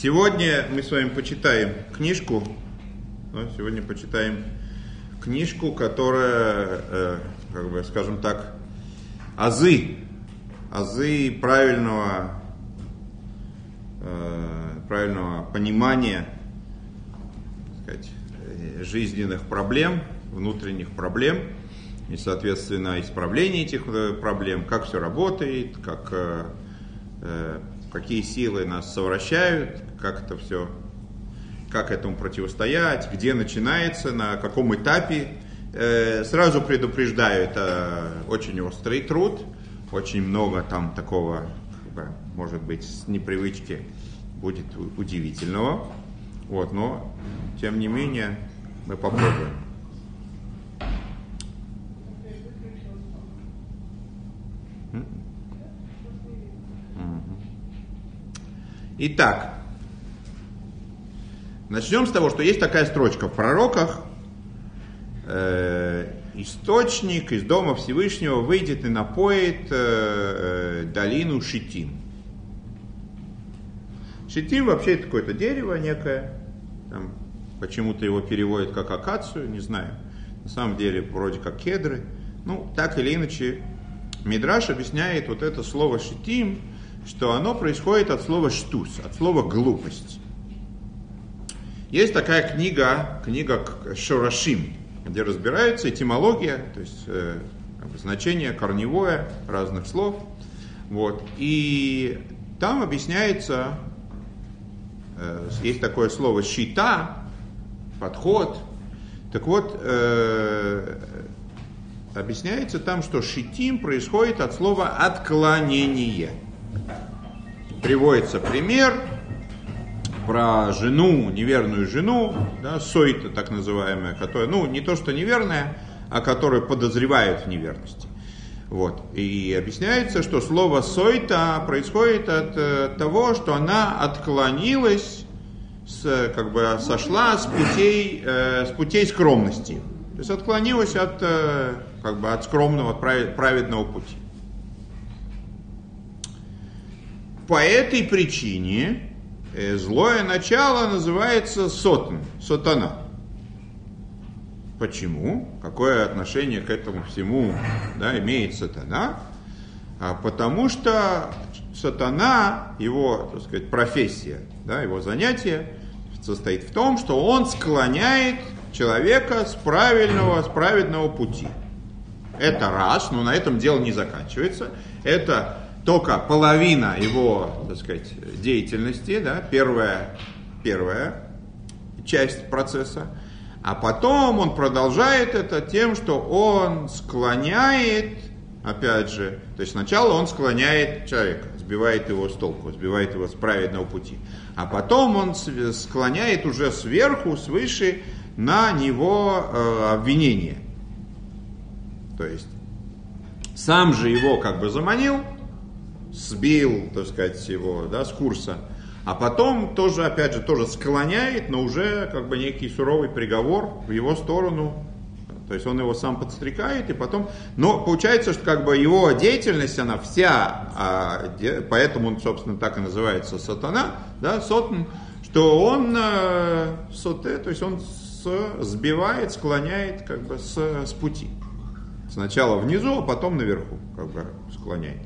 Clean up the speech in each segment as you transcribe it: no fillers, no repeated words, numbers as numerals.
Сегодня мы с вами почитаем книжку, которая, скажем так, азы правильного понимания, так сказать, жизненных проблем, внутренних проблем и, соответственно, исправление этих проблем, как все работает, какие силы нас совращают, как это все, как этому противостоять, где начинается, на каком этапе. Сразу предупреждаю, это очень острый труд, очень много там такого, может быть, с непривычки будет удивительного. Вот, но, тем не менее, мы попробуем. Итак, начнем с того, что есть такая строчка в пророках. Источник из дома Всевышнего выйдет и напоит долину Шитим. Шитим вообще это какое-то дерево некое. Там почему-то его переводят как акацию, не знаю. На самом деле вроде как кедры. Ну, так или иначе, Мидраш объясняет вот это слово Шитим, что оно происходит от слова «штус», от слова «глупость». Есть такая книга «Шорашим», где разбирается этимология, то есть значение корневое разных слов. Вот. И там объясняется, есть такое слово «щита», «подход». Так вот, объясняется там, что «шитим» происходит от слова «отклонение». Приводится пример про жену, неверную жену, да, сойта так называемая, которая, ну, не то что неверная, а которую подозревают в неверности. Вот. И объясняется, что слово сойта происходит от того, что она отклонилась, сошла с путей скромности. То есть отклонилась от скромного, от праведного пути. По этой причине злое начало называется сатана. Почему? Какое отношение к этому всему, да, имеет сатана? А потому что сатана, его, так сказать, профессия, да, его занятие состоит в том, что он склоняет человека с праведного пути. Это раз, но на этом дело не заканчивается. Это только половина его, так сказать, деятельности, да, первая часть процесса, а потом он продолжает это тем, что он склоняет, опять же, то есть сначала он склоняет человека, сбивает его с толку, сбивает его с праведного пути, а потом он склоняет уже сверху, свыше на него обвинение. То есть сам же его заманил, сбил, так сказать, его, да, с курса, а потом тоже, опять же, тоже склоняет, но уже некий суровый приговор в его сторону, то есть он его сам подстрекает, и потом, но получается, что его деятельность, она вся, поэтому он, собственно, так и называется сатана, да, сатан, что он соте, то есть он сбивает, склоняет с пути, сначала внизу, а потом наверху, склоняет.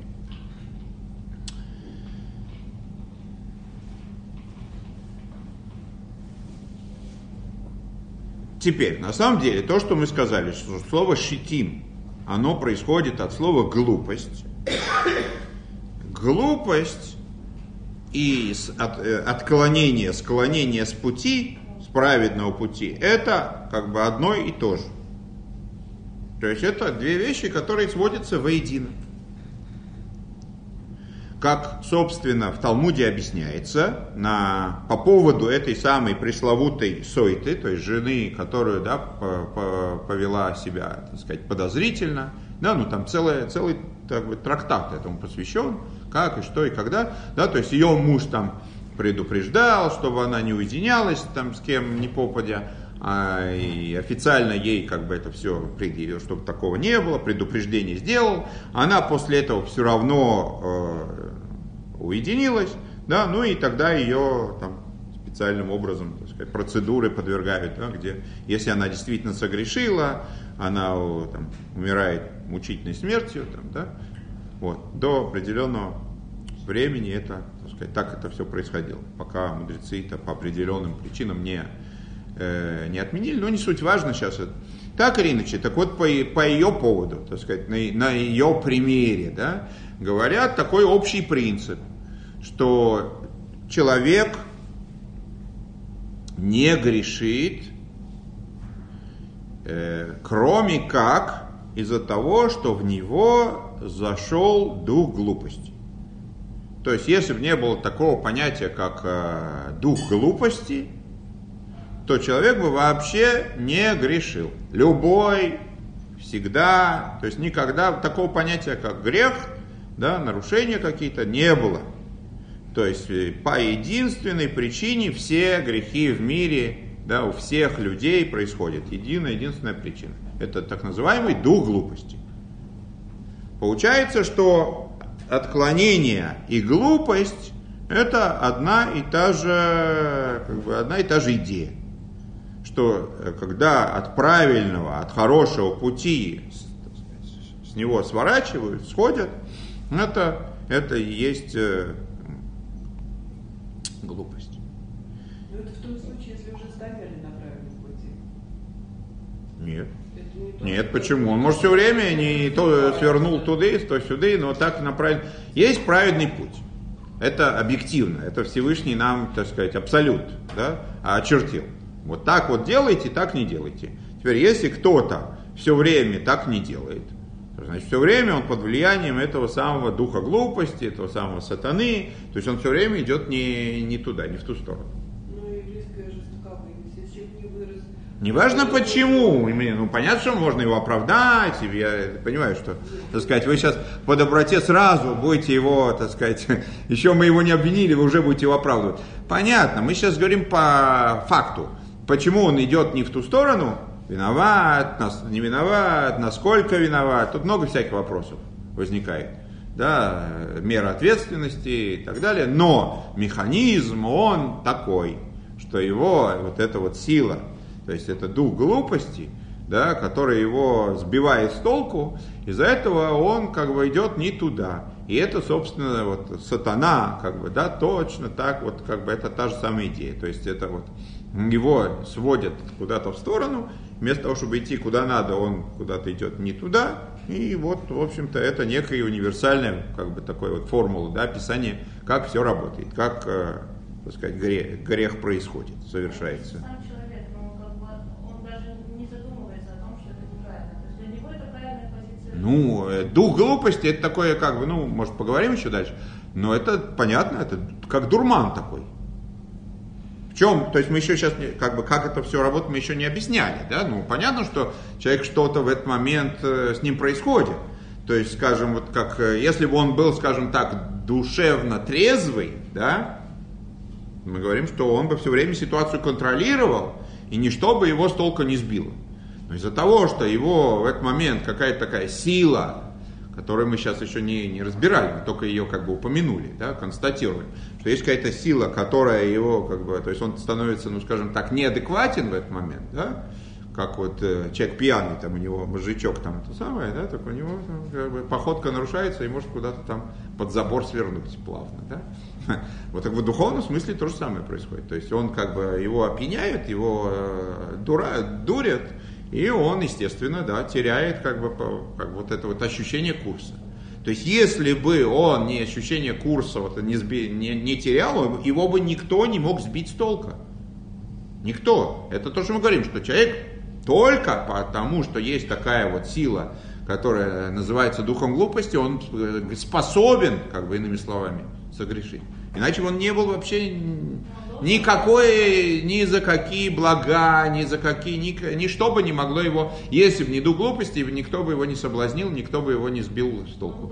Теперь, на самом деле, то, что мы сказали, что слово «шитим», оно происходит от слова «глупость». Глупость и отклонение, склонение с пути, с праведного пути, это одно и то же. То есть это две вещи, которые сводятся воедино. Как, собственно, в Талмуде объясняется, по поводу этой самой пресловутой сойты, то есть жены, которую, да, повела себя, так сказать, подозрительно, да, ну там целый трактат этому посвящен, как и что и когда, да, то есть ее муж там предупреждал, чтобы она не уединялась там с кем ни попадя, и официально ей это все предъявил, чтобы такого не было, предупреждение сделал, она после этого все равно уединилась, Да, ну и тогда ее там, специальным образом, так сказать, процедуры подвергают, да, где, если она действительно согрешила, она там, умирает мучительной смертью, там, да, вот, до определенного времени это, так сказать, так это все происходило, пока мудрецы это по определенным причинам не отменили, но не суть важно сейчас это. Так или иначе, так вот по ее поводу, так сказать, на ее примере, да, говорят такой общий принцип, что человек не грешит, кроме как из-за того, что в него зашел дух глупости. То есть, если бы не было такого понятия, как дух глупости, то человек бы вообще не грешил. Любой, всегда, то есть никогда такого понятия, как грех, да, нарушения какие-то не было. То есть по единственной причине все грехи в мире, да, у всех людей происходят. Единственная причина. Это так называемый дух глупости. Получается, что отклонение и глупость – это одна и та же идея. Что когда от правильного, от хорошего пути с него сворачивают, сходят, это и есть глупость. Но это в том случае, если уже ставили на правильном пути. Нет. Нет, почему? Он может все время не то свернул туда, то сюда, но так направлен. Есть праведный путь. Это объективно. Это Всевышний нам, так сказать, абсолют, да, очертил. Вот так вот делайте, так не делайте. Теперь, если кто-то все время так не делает, значит, все время он под влиянием этого самого духа глупости, этого самого сатаны, то есть он все время идет не туда, не в ту сторону. Ну, еврейская жестоковыность, если человек не вырос... Неважно почему, ну, понятно, что можно его оправдать, я понимаю, что, так сказать, вы сейчас по доброте сразу будете его, так сказать, еще мы его не обвинили, вы уже будете его оправдывать. Понятно, мы сейчас говорим по факту, почему он идет не в ту сторону, виноват, не виноват, насколько виноват. Тут много всяких вопросов возникает. Да, мера ответственности и так далее. Но механизм, он такой, что его вот эта вот сила, то есть это дух глупости, да, который его сбивает с толку, из-за этого он как бы идет не туда. И это, собственно, вот сатана, как бы, да, точно так, вот как бы это та же самая идея. То есть это вот его сводят куда-то в сторону, вместо того, чтобы идти куда надо, он куда-то идет не туда. И вот, в общем-то, это некая универсальная, как бы, такая вот формула, да, описание, как все работает, как, так сказать, грех происходит, совершается. Сам человек, ну, как бы, он даже не задумывается о том, что это неправильно. То есть для него это правильная позиция. Ну, дух глупости, это такое, как бы, ну, может, поговорим еще дальше, но это, понятно, это как дурман такой. В чем, то есть мы еще сейчас, как бы, как это все работает, мы еще не объясняли, да, ну, понятно, что человек что-то в этот момент с ним происходит, то есть, скажем, вот как, если бы он был, скажем так, душевно трезвый, да, мы говорим, что он бы все время ситуацию контролировал, и ничто бы его с толка не сбило, но из-за того, что его в этот момент какая-то такая сила, которую мы сейчас еще не разбирали, мы только ее как бы упомянули, да, констатируем, что есть какая-то сила, которая его как бы, то есть он становится, ну скажем так, неадекватен в этот момент, да, как вот человек пьяный, там у него мозжечок там это самое, да, так у него там, как бы, походка нарушается и может куда-то там под забор свернуть плавно, да. Вот так в духовном смысле то же самое происходит, то есть он как бы его опьяняют, его дурят, и он, естественно, да, теряет как бы вот это вот ощущение курса. То есть, если бы он не ощущение курса вот, не терял, его бы никто не мог сбить с толка. Никто. Это то, что мы говорим, что человек только потому, что есть такая вот сила, которая называется духом глупости, он способен, как бы иными словами, согрешить. Иначе он не был вообще... Никакое, ни за какие блага, ни за какие, ничто бы не могло его, если бы не дух глупости, никто бы его не соблазнил, никто бы его не сбил с толку.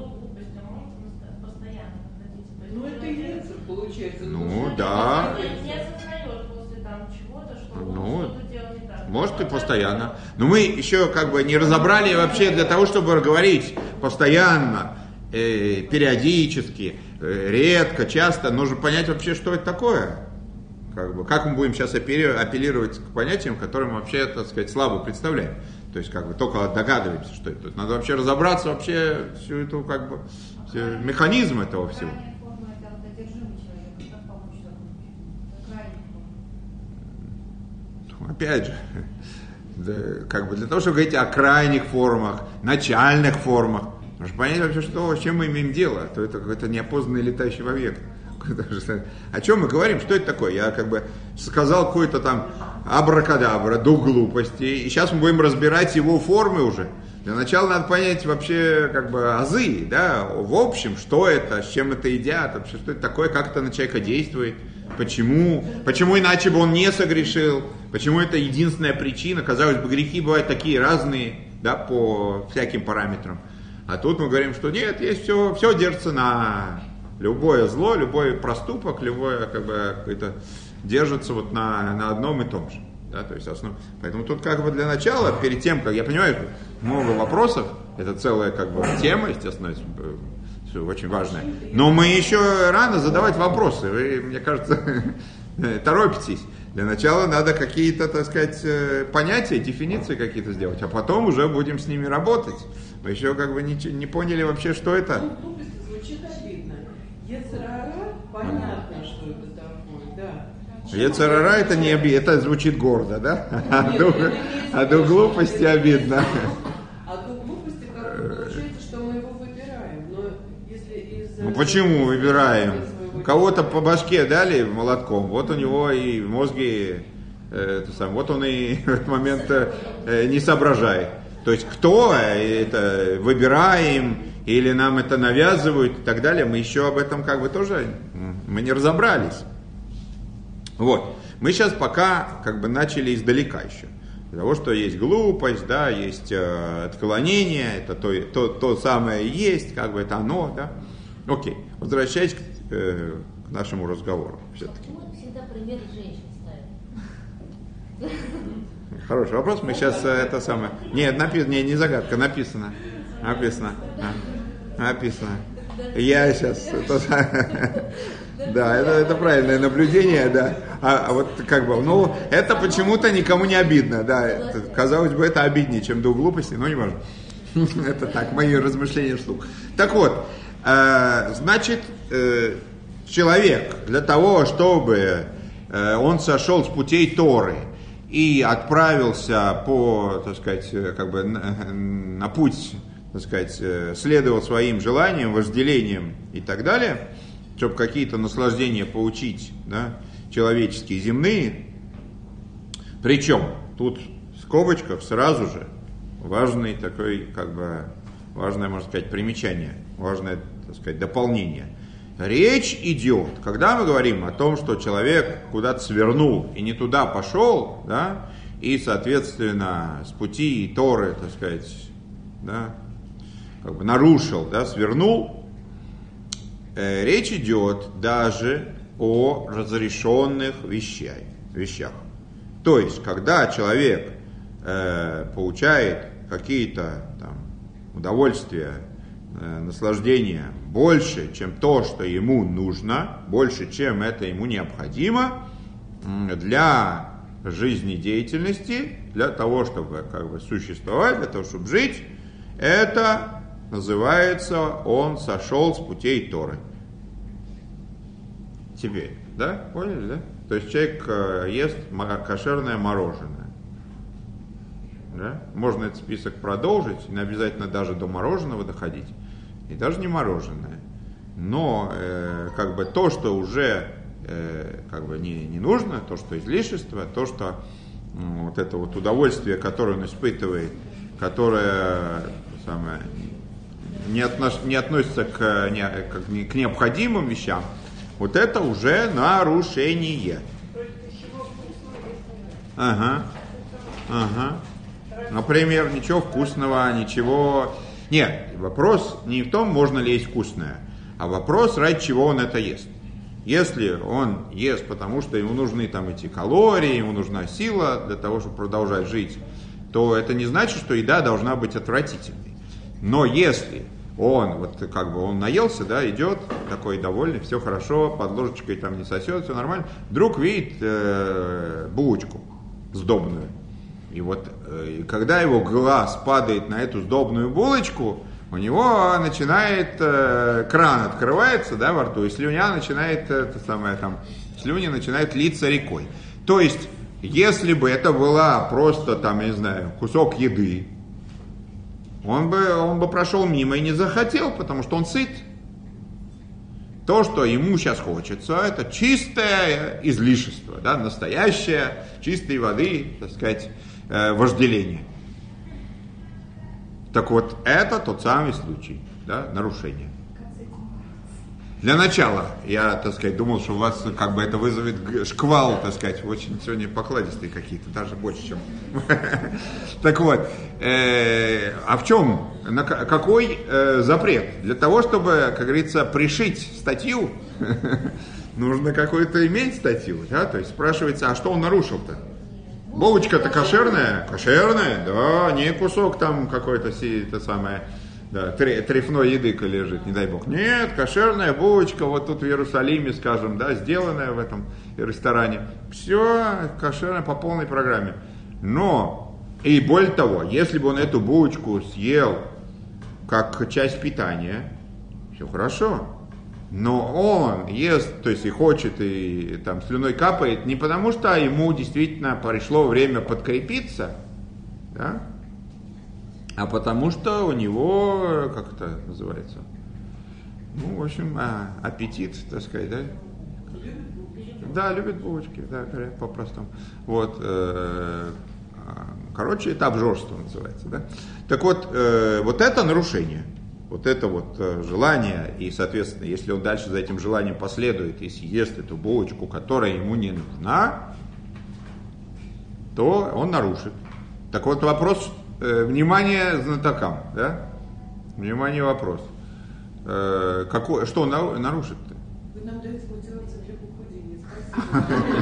Ну, это и яйца, получается. Ну, да. Ну, может и постоянно. Но мы еще как бы не разобрали вообще для того, чтобы говорить постоянно, периодически, редко, часто, нужно понять вообще, что это такое. Как бы, как мы будем сейчас апеллировать к понятиям, которые мы вообще, так сказать, слабо представляем. То есть, как бы, только догадываемся, что это. Надо вообще разобраться, вообще, всю эту, как бы, механизм этого всего. Опять же, как бы для того, чтобы говорить о крайних формах, начальных формах, нужно понять вообще, что, с чем мы имеем дело, то это какой-то неопознанный летающий объект. О чем мы говорим, что это такое? Я как бы сказал какой-то там абракадабра, дух глупости, и сейчас мы будем разбирать его формы уже. Для начала надо понять вообще как бы азы, да, в общем, что это, с чем это едят, вообще, что это такое, как это на человека действует, почему иначе бы он не согрешил, почему это единственная причина. Казалось бы, грехи бывают такие разные, да, по всяким параметрам, а тут мы говорим, что нет, есть все держится на... Любое зло, любой проступок, любое, как бы, это держится вот на одном и том же. Да, то есть основ... Поэтому тут как бы для начала, перед тем, как я понимаю, много вопросов, это целая как бы тема, естественно, очень важная. Но мы еще рано задавать вопросы, вы, мне кажется, торопитесь. Для начала надо какие-то, так сказать, понятия, дефиниции какие-то сделать, а потом уже будем с ними работать. Мы еще как бы не поняли вообще, что это. Ецарара, понятно, что это такое, да. Ецарара это не обидно, это звучит гордо, да? А до глупости обидно. А до глупости как бы получается, что мы его выбираем. Но если из-за... Ну почему выбираем? Кого-то по башке дали молотком, вот у него и в мозге, вот он и в этот момент не соображает. То есть кто это выбираем? Или нам это навязывают и так далее, мы еще об этом как бы тоже мы не разобрались. Вот, мы сейчас пока как бы начали издалека еще. Потому что есть глупость, да, есть отклонение, это то самое есть, как бы это оно, да. Окей, возвращаясь к нашему разговору все-таки. Почему всегда пример женщин ставят? Хороший вопрос, мы сейчас это самое... Нет, написано, не загадка, написано. Написано. Я сейчас... Да, это правильное наблюдение, да. А вот как бы, ну, это почему-то никому не обидно, да. Казалось бы, это обиднее, чем до глупости, но не важно. Это так, мои размышления вслух. Так вот, значит, человек для того, чтобы он сошел с путей Торы и отправился по, так сказать, как бы на путь... так сказать, следовал своим желаниям, вожделениям и так далее, чтобы какие-то наслаждения получить, да, человеческие, земные. Причем, тут в скобочках сразу же важный такой, как бы, важное, можно сказать, примечание, важное, так сказать, дополнение. Речь идет, когда мы говорим о том, что человек куда-то свернул и не туда пошел, да, и, соответственно, с пути Торы, так сказать, да, как бы нарушил, да, свернул, речь идет даже о разрешенных вещах. То есть, когда человек получает какие-то там удовольствия, наслаждения больше, чем то, что ему нужно, больше, чем это ему необходимо для жизнедеятельности, для того, чтобы как бы существовать, для того, чтобы жить, это... Называется он сошел с путей Торы. Теперь, да? Поняли, да? То есть человек ест кошерное мороженое. Да? Можно этот список продолжить, не обязательно даже до мороженого доходить. И даже не мороженое. Но как бы то, что уже как бы не нужно, то, что излишество, то, что вот это вот удовольствие, которое он испытывает, которое самое... не относится к необходимым вещам, вот это уже нарушение. Ага. Например, ничего вкусного, ничего... Нет, вопрос не в том, можно ли есть вкусное, а вопрос, ради чего он это ест. Если он ест, потому что ему нужны там эти калории, ему нужна сила для того, чтобы продолжать жить, то это не значит, что еда должна быть отвратительной. Но если Он, вот как бы он наелся, да, идет, такой довольный, все хорошо, под ложечкой там не сосет, все нормально. Вдруг видит булочку сдобную. И вот когда его глаз падает на эту сдобную булочку, у него начинает кран открывается, да, во рту, и слюня начинает, слюни начинают литься рекой. То есть, если бы это была просто, я не знаю, кусок еды, он бы прошел мимо и не захотел, потому что он сыт. То, что ему сейчас хочется, это чистое излишество, да, настоящее, чистой воды, так сказать, вожделение. Так вот, это тот самый случай, да, нарушение. Для начала, я, думал, что у вас как бы это вызовет шквал, очень сегодня покладистые какие-то, даже больше, чем... Так вот, а в чем, какой запрет? Для того, чтобы, как говорится, пришить статью, нужно какую-то иметь статью, да, то есть спрашивается, а что он нарушил-то? Булочка-то кошерная? Кошерная, да, не кусок там какой-то, да, трефной едыка лежит, не дай бог. Нет, кошерная булочка, вот тут в Иерусалиме, сделанная в этом ресторане. Все кошерное по полной программе. Но, и более того, если бы он эту булочку съел как часть питания, все хорошо. Но он ест, то есть и хочет, и там слюной капает, не потому что ему действительно пришло время подкрепиться, да? А потому что у него, как это называется, аппетит, да? Да, любит булочки, да, по-простому. Вот, короче, это обжорство называется, да? Так вот, вот это нарушение, вот это вот желание, и, соответственно, если он дальше за этим желанием последует и съест эту булочку, которая ему не нужна, то он нарушит. Так вот, вопрос... Внимание знатокам, да? Внимание, вопрос. Что нарушит-то? Вы нам даете мотивацию для похудения.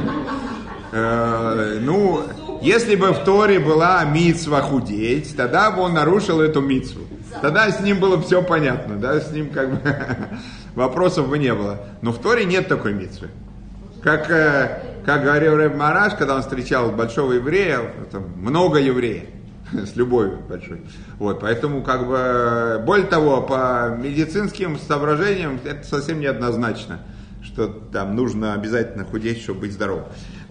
Ну, если бы в Торе была мицва худеть, тогда бы он нарушил эту мицву. Тогда с ним было все понятно, да? С ним как бы вопросов бы не было. Но в Торе нет такой мицвы. Как говорил Реб Мендл, когда он встречал большого еврея, много евреев. С любовью большой. Вот, поэтому, более того, по медицинским соображениям это совсем неоднозначно, что там нужно обязательно худеть, чтобы быть здоровым.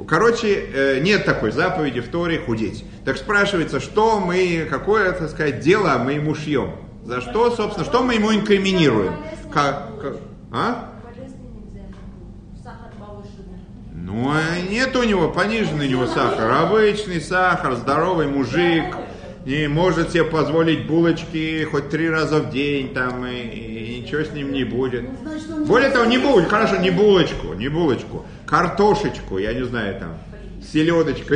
Короче, нет такой заповеди в Торе худеть. Так спрашивается, что мы, какое, дело мы ему шьем? За что, собственно, что мы ему инкриминируем? Ну, нет у него, пониженный у него сахар, обычный сахар, здоровый мужик. Не может себе позволить булочки хоть 3 раза в день, и ничего с ним не будет. Более того, не булочку, хорошо, не булочку, картошечку, селедочку.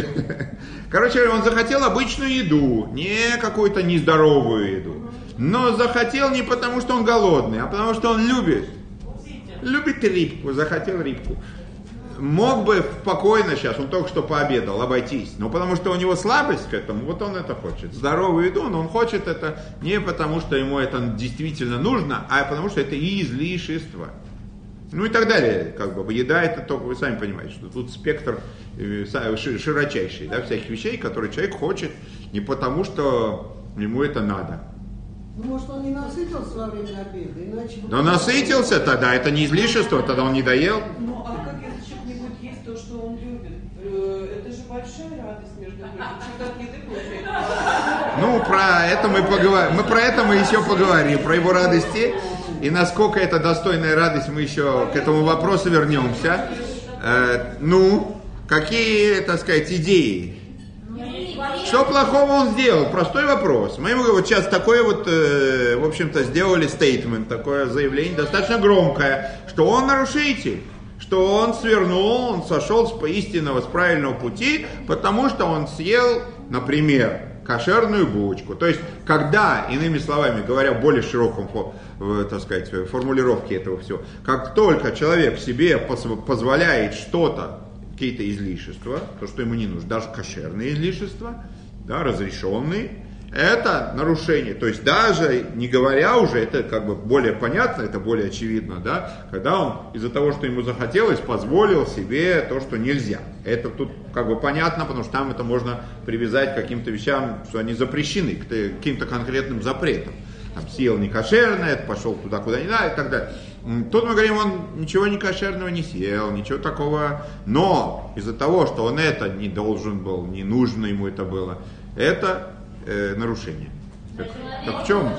Короче, он захотел обычную еду, не какую-то нездоровую еду. Но захотел не потому, что он голодный, а потому, что он любит. Любит рыбку, захотел рыбку. Мог бы спокойно сейчас, он только что пообедал, обойтись. Но потому что у него слабость к этому, вот он это хочет. Здоровую еду, но он хочет это не потому, что ему это действительно нужно, а потому что это излишество. Ну и так далее. Еда это только, вы сами понимаете, что тут спектр широчайший, да, всяких вещей, которые человек хочет не потому, что ему это надо. Ну, может, он не насытился во время обеда, иначе... Да насытился, тогда это не излишество, тогда он не доел. Ну, а как если человек не будет есть то, что он любит? Это же большая радость, между прочим, так не ты. Ну, про это мы поговорим, мы про это мы еще поговорим, про его радости, и насколько это достойная радость, мы еще к этому вопросу вернемся. Ну, какие, идеи? Что плохого он сделал? Простой вопрос. Мы ему вот сейчас такое вот, в общем-то, сделали стейтмент, такое заявление, достаточно громкое, что он нарушитель, что он свернул, он сошел с истинного, с правильного пути, потому что он съел, например, кошерную булочку. То есть, когда, иными словами, говоря в более широком, формулировке этого всего, как только человек себе позволяет что-то, какие-то излишества, то, что ему не нужно, даже кошерные излишества, да, разрешенные, это нарушение. То есть даже не говоря уже, это как бы более понятно, это более очевидно, да, когда он из-за того, что ему захотелось, позволил себе то, что нельзя. Это тут как бы понятно, потому что там это можно привязать к каким-то вещам, что они запрещены, к каким-то конкретным запретам. Там съел некошерное, пошел туда, куда не надо и так далее. Тут мы говорим, он ничего некошерного не съел, ничего такого. Но из-за того, что он это не должен был, не нужно ему это было, это нарушение. Так в чем?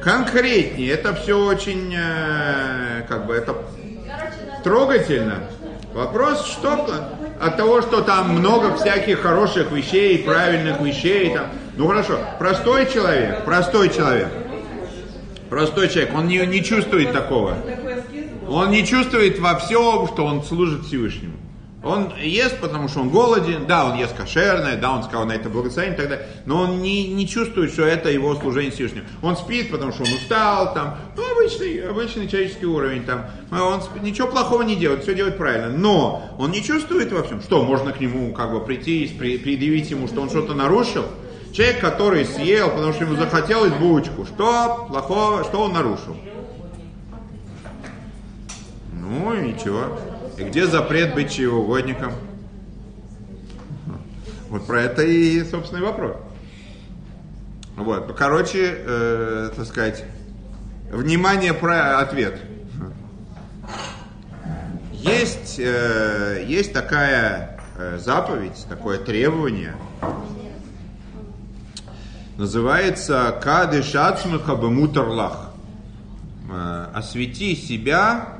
Конкретнее, это все очень, как бы, это трогательно. Вопрос, что от того, что там много всяких хороших вещей, правильных вещей, там, ну хорошо, простой человек, он не чувствует такого. Он не чувствует во всем, что он служит Всевышнему. Он ест, потому что он голоден, да, он ест кошерное, да, он сказал на это благословение и так далее, но он не чувствует, что это его служение Всевышнему. Он спит, потому что он устал, там, ну, обычный человеческий уровень, там, он ничего плохого не делает, все делает правильно, но он не чувствует во всем, что можно к нему как бы прийти и предъявить ему, что он что-то нарушил. Человек, который съел, потому что ему захотелось булочку, что плохого, что он нарушил? Ну, ничего. И где запрет быть чревоугодником? Вот про это и собственный вопрос. Вот, короче, так сказать, внимание, про ответ. Есть такая заповедь, такое требование. Называется «Кадыш ацмеха бемутарлах». Освети себя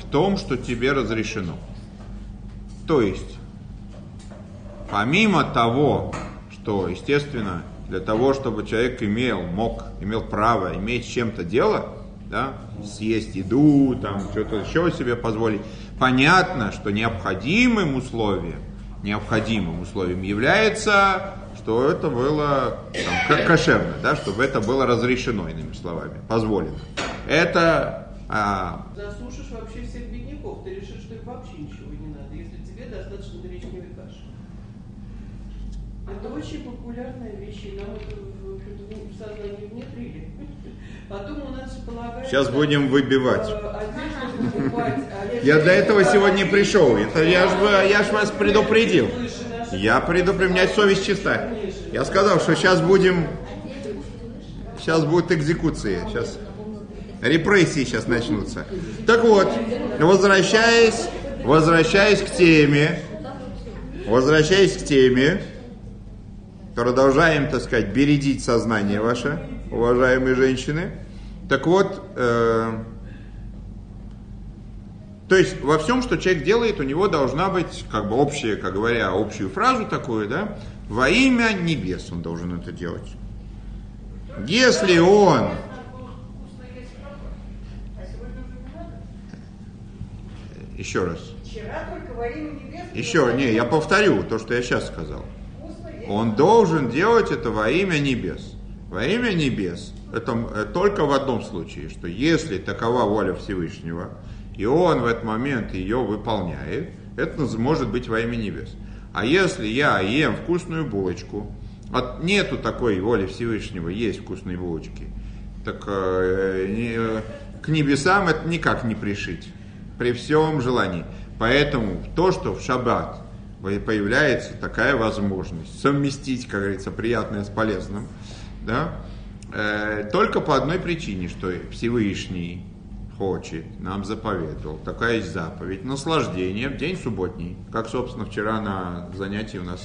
в том, что тебе разрешено. То есть, помимо того, что, естественно, для того, чтобы человек имел право иметь с чем-то дело, да, съесть еду, там, что-то еще себе позволить, понятно, что необходимым условием является, что это было там, кошерно, да, чтобы это было разрешено, иными словами, позволено. Это... Засушишь вообще всех бедняков, ты решишь, что им вообще ничего не надо, если тебе достаточно гречневой каши. Это очень популярная вещь, и нам это в сознании внедрили. Потом у нас же полагается... Сейчас будем выбивать. Я для этого сегодня пришел, я же вас предупредил. Я предупредил, у меня совесть чиста. Я сказал, что сейчас будут экзекуции, сейчас... Репрессии сейчас начнутся. Так вот, возвращаясь к теме, продолжаем, так сказать, бередить сознание ваше, уважаемые женщины. Так вот, то есть во всем, что человек делает, у него должна быть, как бы, общая, как говоря, общую фразу такую, да, во имя небес он должен это делать. Если он... Еще раз. Еще, не, я повторю то, что я сейчас сказал. Он должен делать это во имя небес. Во имя небес. Это только в одном случае, что если такова воля Всевышнего, и он в этот момент ее выполняет, это может быть во имя небес. А если я ем вкусную булочку, нету такой воли Всевышнего, есть вкусные булочки, так к небесам это никак не пришить. При всем желании. Поэтому то, что в шаббат появляется такая возможность совместить, как говорится, приятное с полезным, да, только по одной причине, что Всевышний хочет, нам заповедовал, такая есть заповедь, наслаждение в день субботний, как, собственно, вчера на занятии у нас,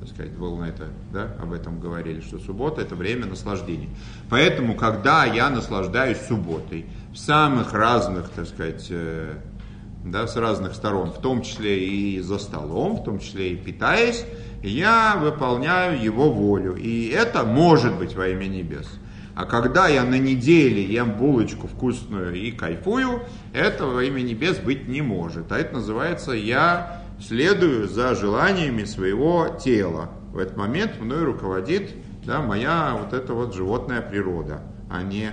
так сказать, было на это, да, об этом говорили, что суббота – это время наслаждения. Поэтому, когда я наслаждаюсь субботой, в самых разных, так сказать, да, с разных сторон, в том числе и за столом, в том числе и питаясь, я выполняю его волю. И это может быть во имя небес. А когда я на неделе ем булочку вкусную и кайфую, это во имя небес быть не может. А это называется «я следую за желаниями своего тела». В этот момент мной руководит, да, моя вот эта вот животная природа, а не...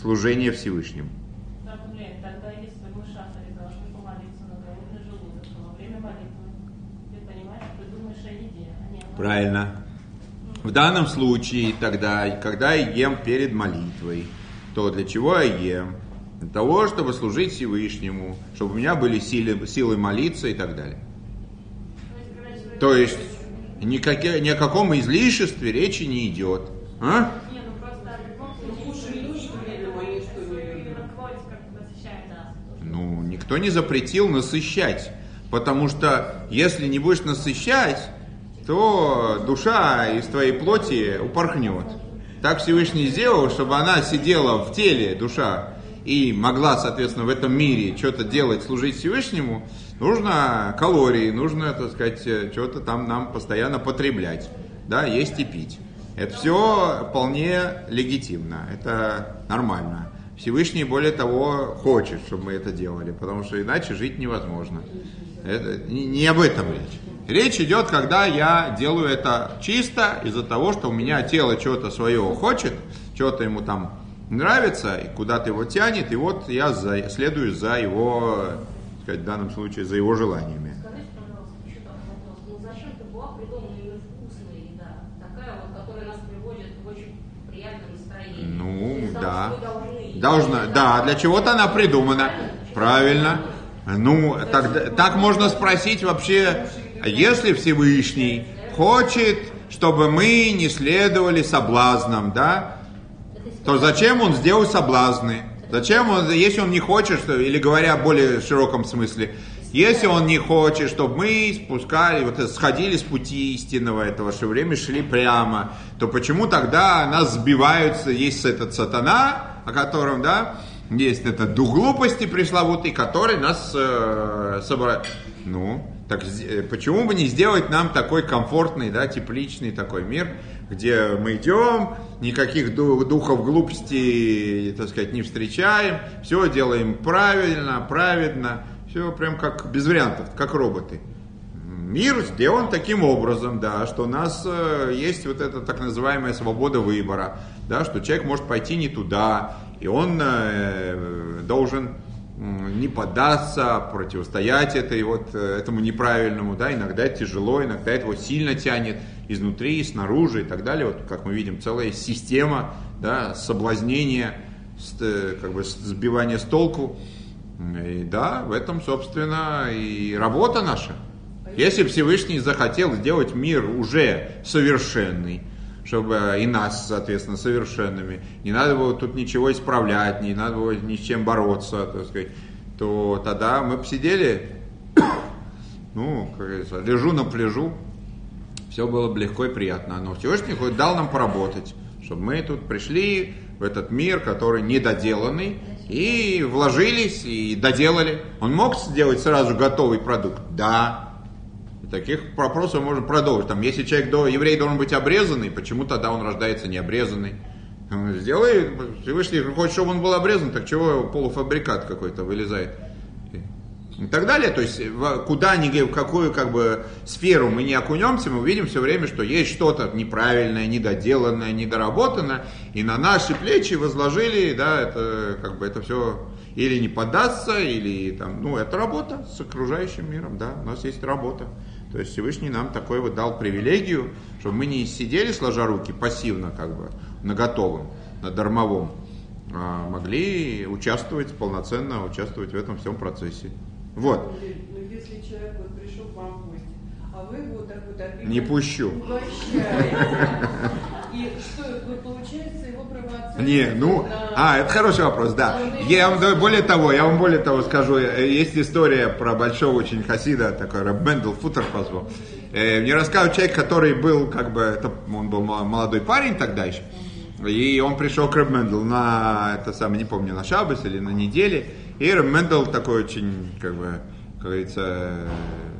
служение Всевышнему. Так, блин, тогда если мы шаферы должны Правильно. В данном случае тогда, когда я ем перед молитвой, то для чего я ем? Для того, чтобы служить Всевышнему, чтобы у меня были силы молиться и так далее. То есть ни о каком излишестве речи не идет. А? Ну, никто не запретил насыщать, потому что если не будешь насыщать, то душа из твоей плоти упорхнет. Так Всевышний сделал, чтобы она сидела в теле, душа, и могла, соответственно, в этом мире что-то делать, служить Всевышнему, нужно калории, нужно, так сказать, что-то там нам постоянно потреблять, да, есть и пить. Это все вполне легитимно, это нормально. Всевышний, более того, хочет, чтобы мы это делали, потому что иначе жить невозможно. Это, не об этом речь. Речь идет, когда я делаю это чисто из-за того, что у меня тело что-то свое хочет, что-то ему там нравится, и куда-то его тянет, и вот я следую за его, так сказать, в данном случае, за его желаниями. Скажите, пожалуйста, еще там вопрос. Зачем-то была придумана именно вкусная еда, такая вот, которая нас приводит в очень приятное настроение? Ну, да. Да, для чего-то она придумана. Правильно. Ну, так можно спросить вообще, если Всевышний хочет, чтобы мы не следовали соблазнам, да, то зачем он сделал соблазны? Зачем он, если он не хочет, или говоря в более широком смысле, если он не хочет, чтобы мы спускали, вот сходили с пути истинного этого, что время шли прямо, то почему тогда нас сбиваются, есть этот сатана, о котором, да, есть этот дух глупости пресловутый, который нас собрал. Ну, так почему бы не сделать нам такой комфортный, да, тепличный такой мир, где мы идем, никаких духов глупости, так сказать, не встречаем, все делаем праведно, все прям как без вариантов, как роботы. Мир сделан таким образом, да, что у нас есть вот эта так называемая свобода выбора, да, что человек может пойти не туда, и он должен не поддаться, противостоять этой вот, этому неправильному, да, иногда это тяжело, иногда это вот сильно тянет изнутри, снаружи и так далее, вот как мы видим, целая система, да, соблазнения, как бы сбивания с толку, и да, в этом, собственно, и работа наша. Если Всевышний захотел сделать мир уже совершенный, чтобы и нас, соответственно, совершенными, не надо было тут ничего исправлять, не надо было ни с чем бороться, так сказать, то тогда мы посидели, ну, как говорится, лежу на пляжу, все было бы легко и приятно. Но Всевышний хоть дал нам поработать, чтобы мы тут пришли в этот мир, который недоделанный, и вложились, и доделали. Он мог сделать сразу готовый продукт? Да. Таких вопросов можно продолжить. Там, если человек, еврей должен быть обрезанный, почему тогда он рождается необрезанный? Сделай, Всевышний хочет, чтобы он был обрезан, так чего полуфабрикат какой-то вылезает? И так далее. То есть, куда ни, в какую как бы, сферу мы не окунемся, мы увидим все время, что есть что-то неправильное, недоделанное, недоработанное, и на наши плечи возложили, да, это, как бы, это все или не поддаться, или там, ну, это работа с окружающим миром, да, у нас есть работа. То есть Всевышний нам такой вот дал привилегию, чтобы мы не сидели сложа руки пассивно, как бы, на готовом, на дармовом, а могли участвовать, полноценно участвовать в этом всем процессе. Вот. Ну, если человек вот пришел к вам в гости, а вы его вот так вот обидели... Не пущу. И что, получается, его провоцирует? Не, ну, это хороший вопрос, да. Я вам более того скажу, есть история про большого очень хасида, такой Реб Мендл, футер позвал. Мне рассказывал человек, который был, как бы, это, он был молодой парень тогда еще, и он пришел к Реб Мендлу на, это самое, не помню, на шаббат или на неделе, и Реб Мендл такой очень, как бы, как говорится,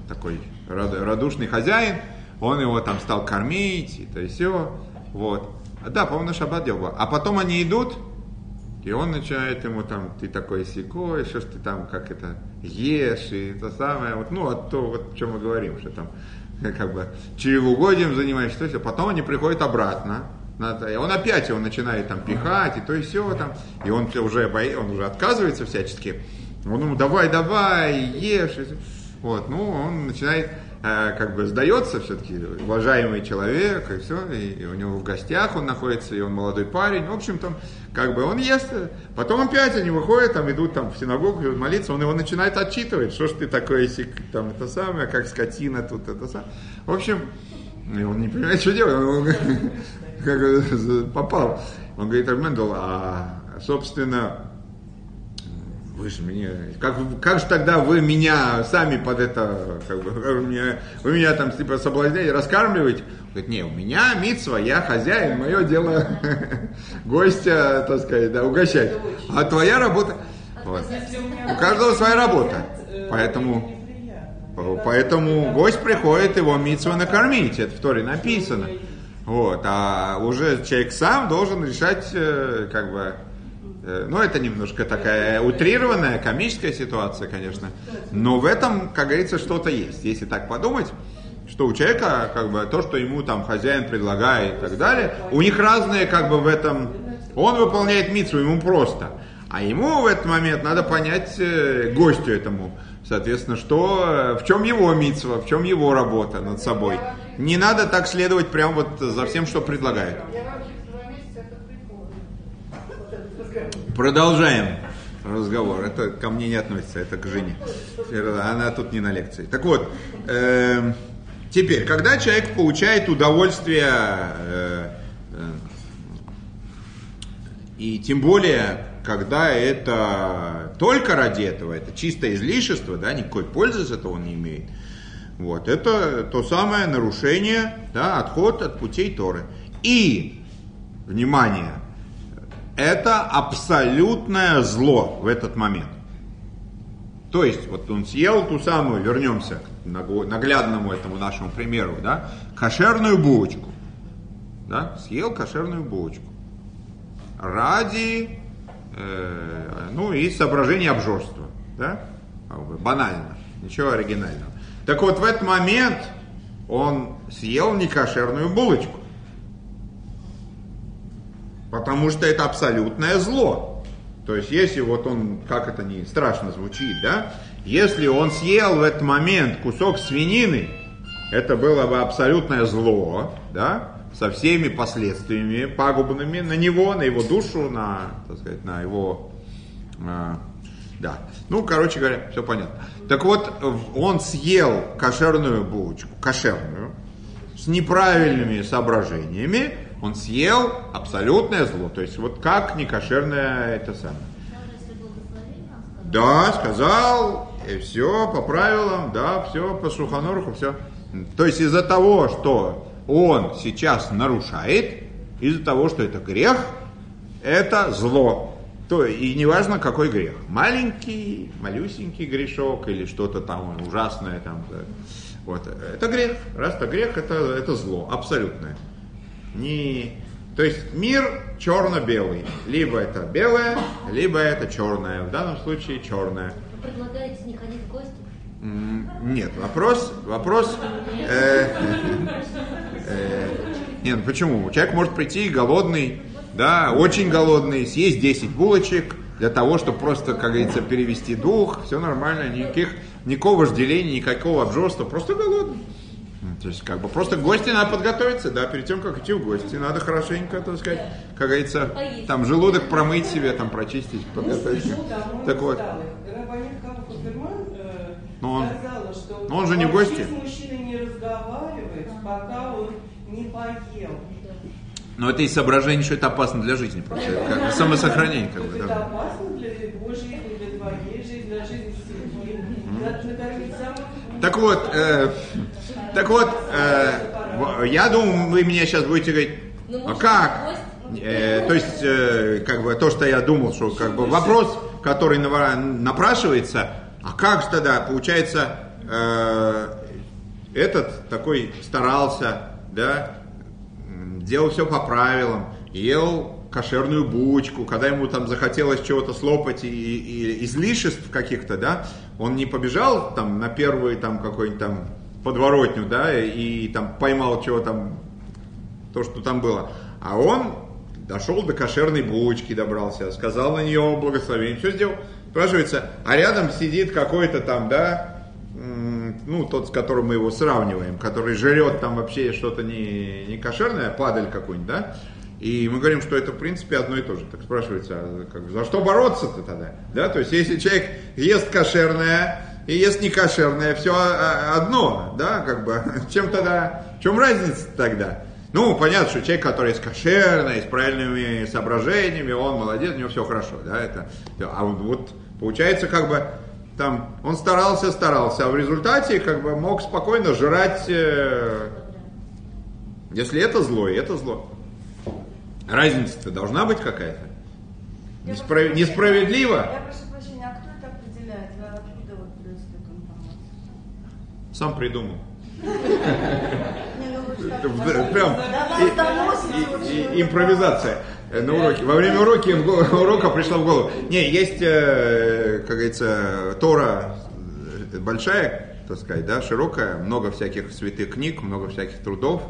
такой радушный хозяин, он его там стал кормить, и то и сё, вот. Да, по-моему, на шаббат делал. А потом они идут, и он начинает ему там, ты такой сякой, что ж ты там, как это, ешь, и то самое, вот, ну, а то, вот, о чем мы говорим, что там, как бы, чревоугодием занимаешься, то и сё. Потом они приходят обратно, и он опять его начинает там пихать, и то и сё, там, и он уже отказывается всячески, он ему давай, ешь, вот, ну, он начинает, как бы сдается все-таки, уважаемый человек, и все, и у него в гостях он находится, и он молодой парень, в общем, там, как бы он ест, потом опять они выходят, там, идут там, в синагогу, идут молиться, он его начинает отчитывать, что ж ты такой, там, это самое, как скотина тут, это самое, в общем, он не понимает, что делать, он как попал, он говорит: Реб Мендл, а, собственно, вы же меня, как же тогда вы меня сами под это, как бы, вы меня там типа соблазняете, раскармливаете? Он говорит: не, у меня мицва, я хозяин, мое дело гостя, так сказать, да, угощать. А твоя работа, вот. У каждого своя работа, поэтому гость приходит, его мицва накормить, это в Торе написано. Вот, а уже человек сам должен решать, как бы. Ну, это немножко такая утрированная, комическая ситуация, конечно. Но в этом, как говорится, что-то есть. Если так подумать, что у человека, как бы, то, что ему там хозяин предлагает и так далее, у них разные, как бы, в этом. Он выполняет мицву, ему просто. А ему в этот момент надо понять, гостю этому, соответственно, что, в чем его мицва, в чем его работа над собой. Не надо так следовать прям вот за всем, что предлагает. Продолжаем разговор. Это ко мне не относится, это к Жене. Она тут не на лекции. Так вот, теперь, когда человек получает удовольствие, и тем более, когда это только ради этого, это чистое излишество, да, никакой пользы с этого он не имеет, вот, это то самое нарушение, да, отход от путей Торы. И, внимание, это абсолютное зло в этот момент. То есть, вот он съел ту самую, вернемся к наглядному этому нашему примеру, да, кошерную булочку. Да, съел кошерную булочку. Ради, ну и соображения обжорства. Да? Банально, ничего оригинального. Так вот, в этот момент он съел некошерную булочку. Потому что это абсолютное зло. То есть, если вот он, как это не страшно звучит, да? Если он съел в этот момент кусок свинины, это было бы абсолютное зло, да? Со всеми последствиями пагубными на него, на его душу, на, так сказать, на его... да. Ну, короче говоря, все понятно. Так вот, он съел кошерную булочку, кошерную, с неправильными соображениями, он съел абсолютное зло, то есть вот как некошерное это самое. Да, сказал, и все по правилам, да, все по Шулхан Аруху, все. То есть из-за того, что он сейчас нарушает, из-за того, что это грех, это зло. То, и неважно, какой грех. Маленький, малюсенький грешок или что-то там ужасное. Там, да. Вот. Это грех. Раз это грех, это зло абсолютное. Не... То есть мир черно-белый. Либо это белое, либо это черное. В данном случае черное. Вы предлагаете не ходить в гости? Нет, вопрос... Нет, почему? Человек может прийти голодный, да, очень голодный, съесть 10 булочек для того, чтобы просто, как говорится, перевести дух. Все нормально, никакого вожделения, никакого обжорства, просто голодный. То есть, как бы, просто к гости надо подготовиться, да, перед тем, как идти в гости, надо хорошенько, так сказать, как говорится, там, желудок промыть себе, там, прочистить, подготовить. Так вот. Но он же не в гости. Но это и соображение, что это опасно для жизни, просто, как самосохранение, как бы, да. Это опасно для его жизни, для твоей жизни, для жизни семьи. Надо накормить самых... Так вот, я думаю, вы меня сейчас будете говорить, а как? То есть, как бы, то, что я думал, что, как бы, вопрос, который напрашивается, а как же тогда, получается, этот такой старался, да, делал все по правилам, ел кошерную булочку, когда ему там захотелось чего-то слопать и излишеств каких-то, да, он не побежал там на первый там какой-нибудь там подворотню, да, и там поймал чего там, то, что там было. А он дошел до кошерной булочки, добрался, сказал на нее благословение, все сделал. Спрашивается, а рядом сидит какой-то там, да, ну, тот, с которым мы его сравниваем, который жрет там вообще что-то не кошерное, падаль какую-нибудь, да? И мы говорим, что это, в принципе, одно и то же. Так спрашивается, как, за что бороться-то тогда? Да? То есть, если человек ест кошерное и ест некошерное, все одно, да, как бы, чем тогда, в чем разница тогда? Ну, понятно, что человек, который с кошерной, с правильными соображениями, он молодец, у него все хорошо, да, это, а вот получается, как бы, там, он старался, а в результате, как бы, мог спокойно жрать, если это зло, и это зло. Разница-то должна быть какая-то. Несправедливо. Я прошу прощения, а кто это определяет? Вы откуда вот берете эту информацию? Сам придумал. Прям импровизация на уроке. Во время урока пришла в голову. Не, есть, как говорится, Тора большая, так сказать, да, широкая, много всяких святых книг, много всяких трудов,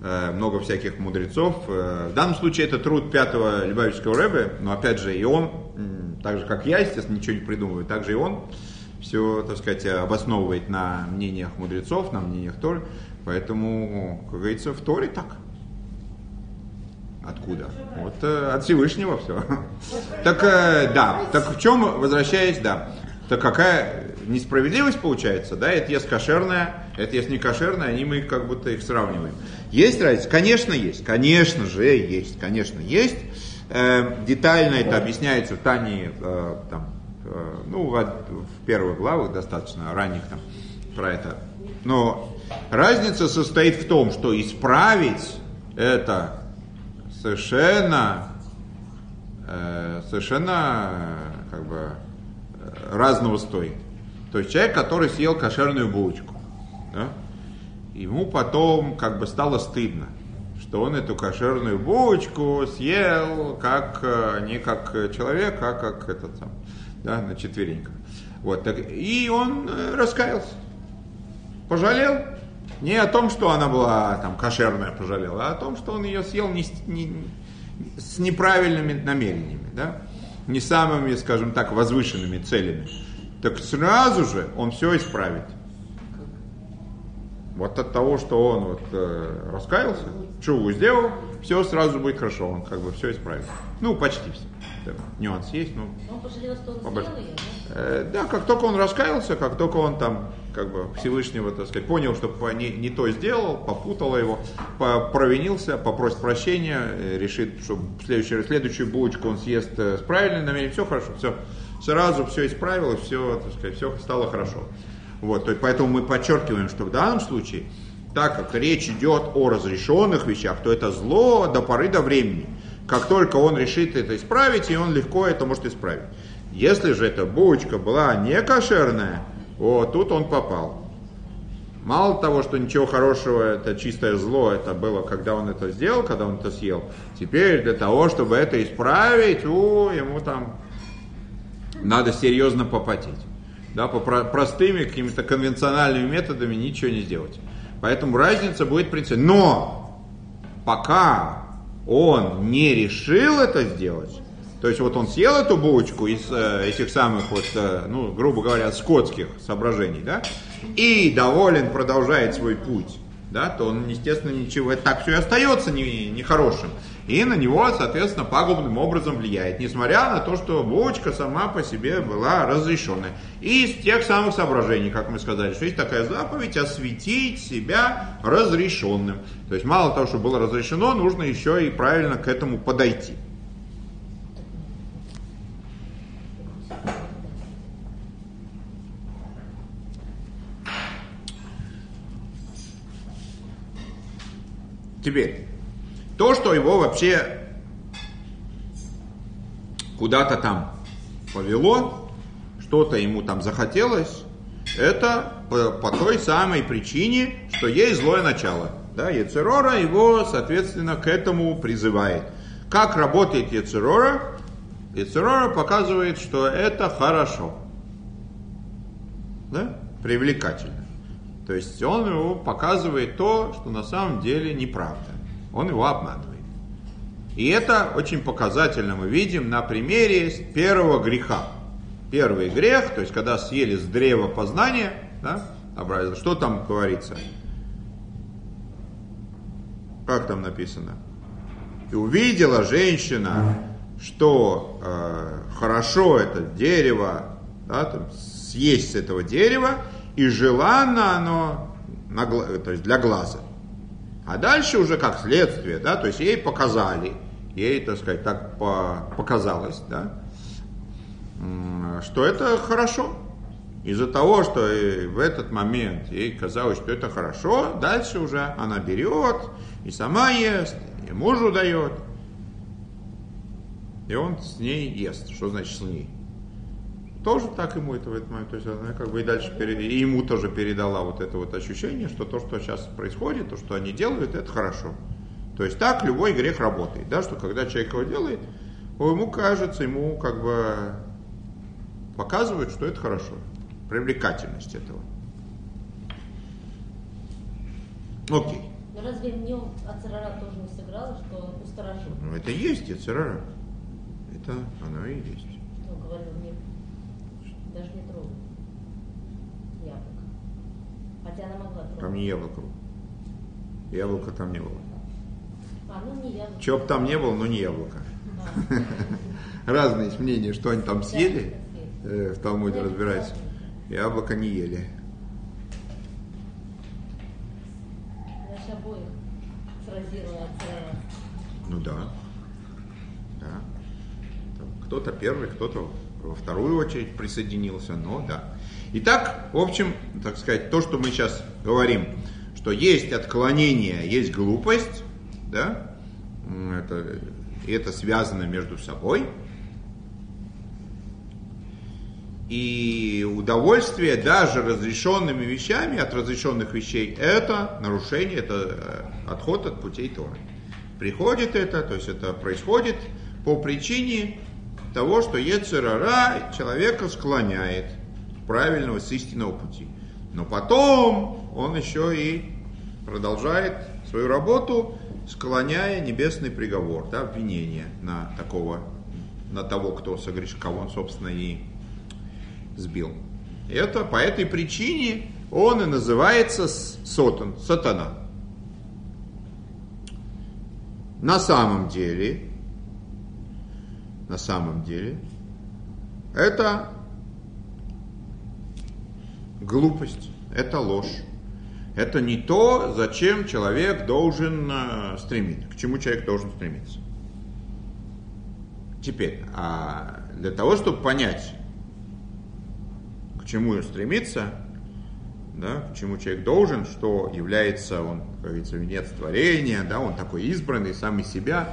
много всяких мудрецов. В данном случае это труд 5-го Любавического Ребе, но опять же и он, так же как я, естественно, ничего не придумываю, так же и он все, так сказать, обосновывает на мнениях мудрецов, на мнениях Торы. Поэтому, как говорится, в Торе так. Откуда? Вот от Всевышнего все. Так, да, так в чем, возвращаясь, да, так какая несправедливость получается, да, это есть кошерное, это есть не кошерное, и мы как будто их сравниваем. Есть разница? Конечно, есть, конечно же, есть, конечно, есть. Детально это объясняется в Тании, там, ну, в первых главах достаточно ранних там про это. Но разница состоит в том, что исправить это совершенно как бы разного стоит. То есть человек, который съел кошерную булочку, да, ему потом как бы стало стыдно, что он эту кошерную булочку съел как не как человек, а как этот сам, да, на четвереньках. Вот, так, и он раскаялся. Пожалел не о том, что она была там кошерная, пожалел, а о том, что он ее съел с неправильными намерениями, да? Не самыми, скажем так, возвышенными целями. Так сразу же он все исправит. Вот от того, что он вот, раскаялся, чуву сделал, все сразу будет хорошо, он как бы все исправит. Ну, почти все. Там, нюанс есть, но... Он пожалел, что он сделал ее, да? Да, как только он раскаялся, как только он там, как бы, Всевышнего, так сказать, понял, что не то сделал, попутало его, провинился, попросит прощения, решит, что следующую булочку он съест с правильным намерением, все хорошо, все. Сразу все исправилось, все, так сказать, все стало хорошо. Вот, то есть, поэтому мы подчеркиваем, что в данном случае, так как речь идет о разрешенных вещах, то это зло до поры до времени. Как только он решит это исправить, и он легко это может исправить. Если же эта булочка была не кошерная, вот тут он попал. Мало того, что ничего хорошего, это чистое зло, это было, когда он это сделал, когда он это съел. Теперь для того, чтобы это исправить, ему там надо серьезно попотеть. Да, простыми какими-то конвенциональными методами ничего не сделать. Поэтому разница будет принципиальной. Но пока он не решил это сделать, то есть вот он съел эту булочку из этих самых вот, ну, грубо говоря, скотских соображений, да, и доволен, продолжает свой путь, да, то он, естественно, ничего, так все и остается нехорошим. И на него, соответственно, пагубным образом влияет, несмотря на то, что булочка сама по себе была разрешенная. И из тех самых соображений, как мы сказали, что есть такая заповедь, осветить себя разрешенным. То есть мало того, что было разрешено, нужно еще и правильно к этому подойти. Теперь, то, что его вообще куда-то там повело, что-то ему там захотелось, это по той самой причине, что есть злое начало. Да, йецер ара его, соответственно, к этому призывает. Как работает йецер ара? Йецер ара показывает, что это хорошо. Да? Привлекательно. То есть он его показывает то, что на самом деле неправда. Он его обманывает. И это очень показательно мы видим на примере первого греха. Первый грех, то есть когда съели с древа познания, да, образа. Что там говорится? Как там написано? И увидела женщина, что хорошо это дерево, да, там, съесть с этого дерева, и желанно оно на, то есть для глаза. А дальше уже как следствие, да, то есть ей показали, ей, так сказать, так показалось, да, что это хорошо. Из-за того, что в этот момент ей казалось, что это хорошо, дальше уже она берет и сама ест, и мужу дает. И он с ней ест. Что значит с ней? Тоже так ему это в этот момент. То есть она как бы и дальше и ему тоже передала вот это вот ощущение, что то, что сейчас происходит, то, что они делают, это хорошо. То есть так любой грех работает. Да, что когда человек его делает, ему кажется, ему как бы показывают, что это хорошо. Привлекательность этого. Окей. Но разве в нем ацерара тоже не сыграла, что он усторожил? Ну, это есть ацерара. Это оно и есть. Ну, говорю, мне даже не трогал яблоко. Хотя она могла трогать. Там не яблоко. Яблоко там не было. А, ну не яблоко. Чего бы там не было, но не яблоко. Разные мнения, что они там съели. В Талмуде разбирается. Яблоко не ели. Наш обоих сразила ацерара. Ну да. Да. Кто-то первый, кто-то во вторую очередь присоединился, но да. Итак, в общем, так сказать, то, что мы сейчас говорим, что есть отклонение, есть глупость, да, это связано между собой. И удовольствие даже разрешенными вещами, от разрешенных вещей, это нарушение, это отход от путей Торы. Приходит это, то есть это происходит по причине того, что йецер ара человека склоняет с правильного, с истинного пути. Но потом он еще и продолжает свою работу, склоняя небесный приговор, да, обвинение на того, кто согрешил, кого он, собственно, и сбил. Это по этой причине он и называется сатана. На самом деле, это глупость, это ложь. Это не то, зачем человек должен стремиться, к чему человек должен стремиться. Теперь, для того, чтобы понять, к чему стремиться, да, к чему человек должен, что является он, как говорится, венец творения, да, он такой избранный, сам из себя.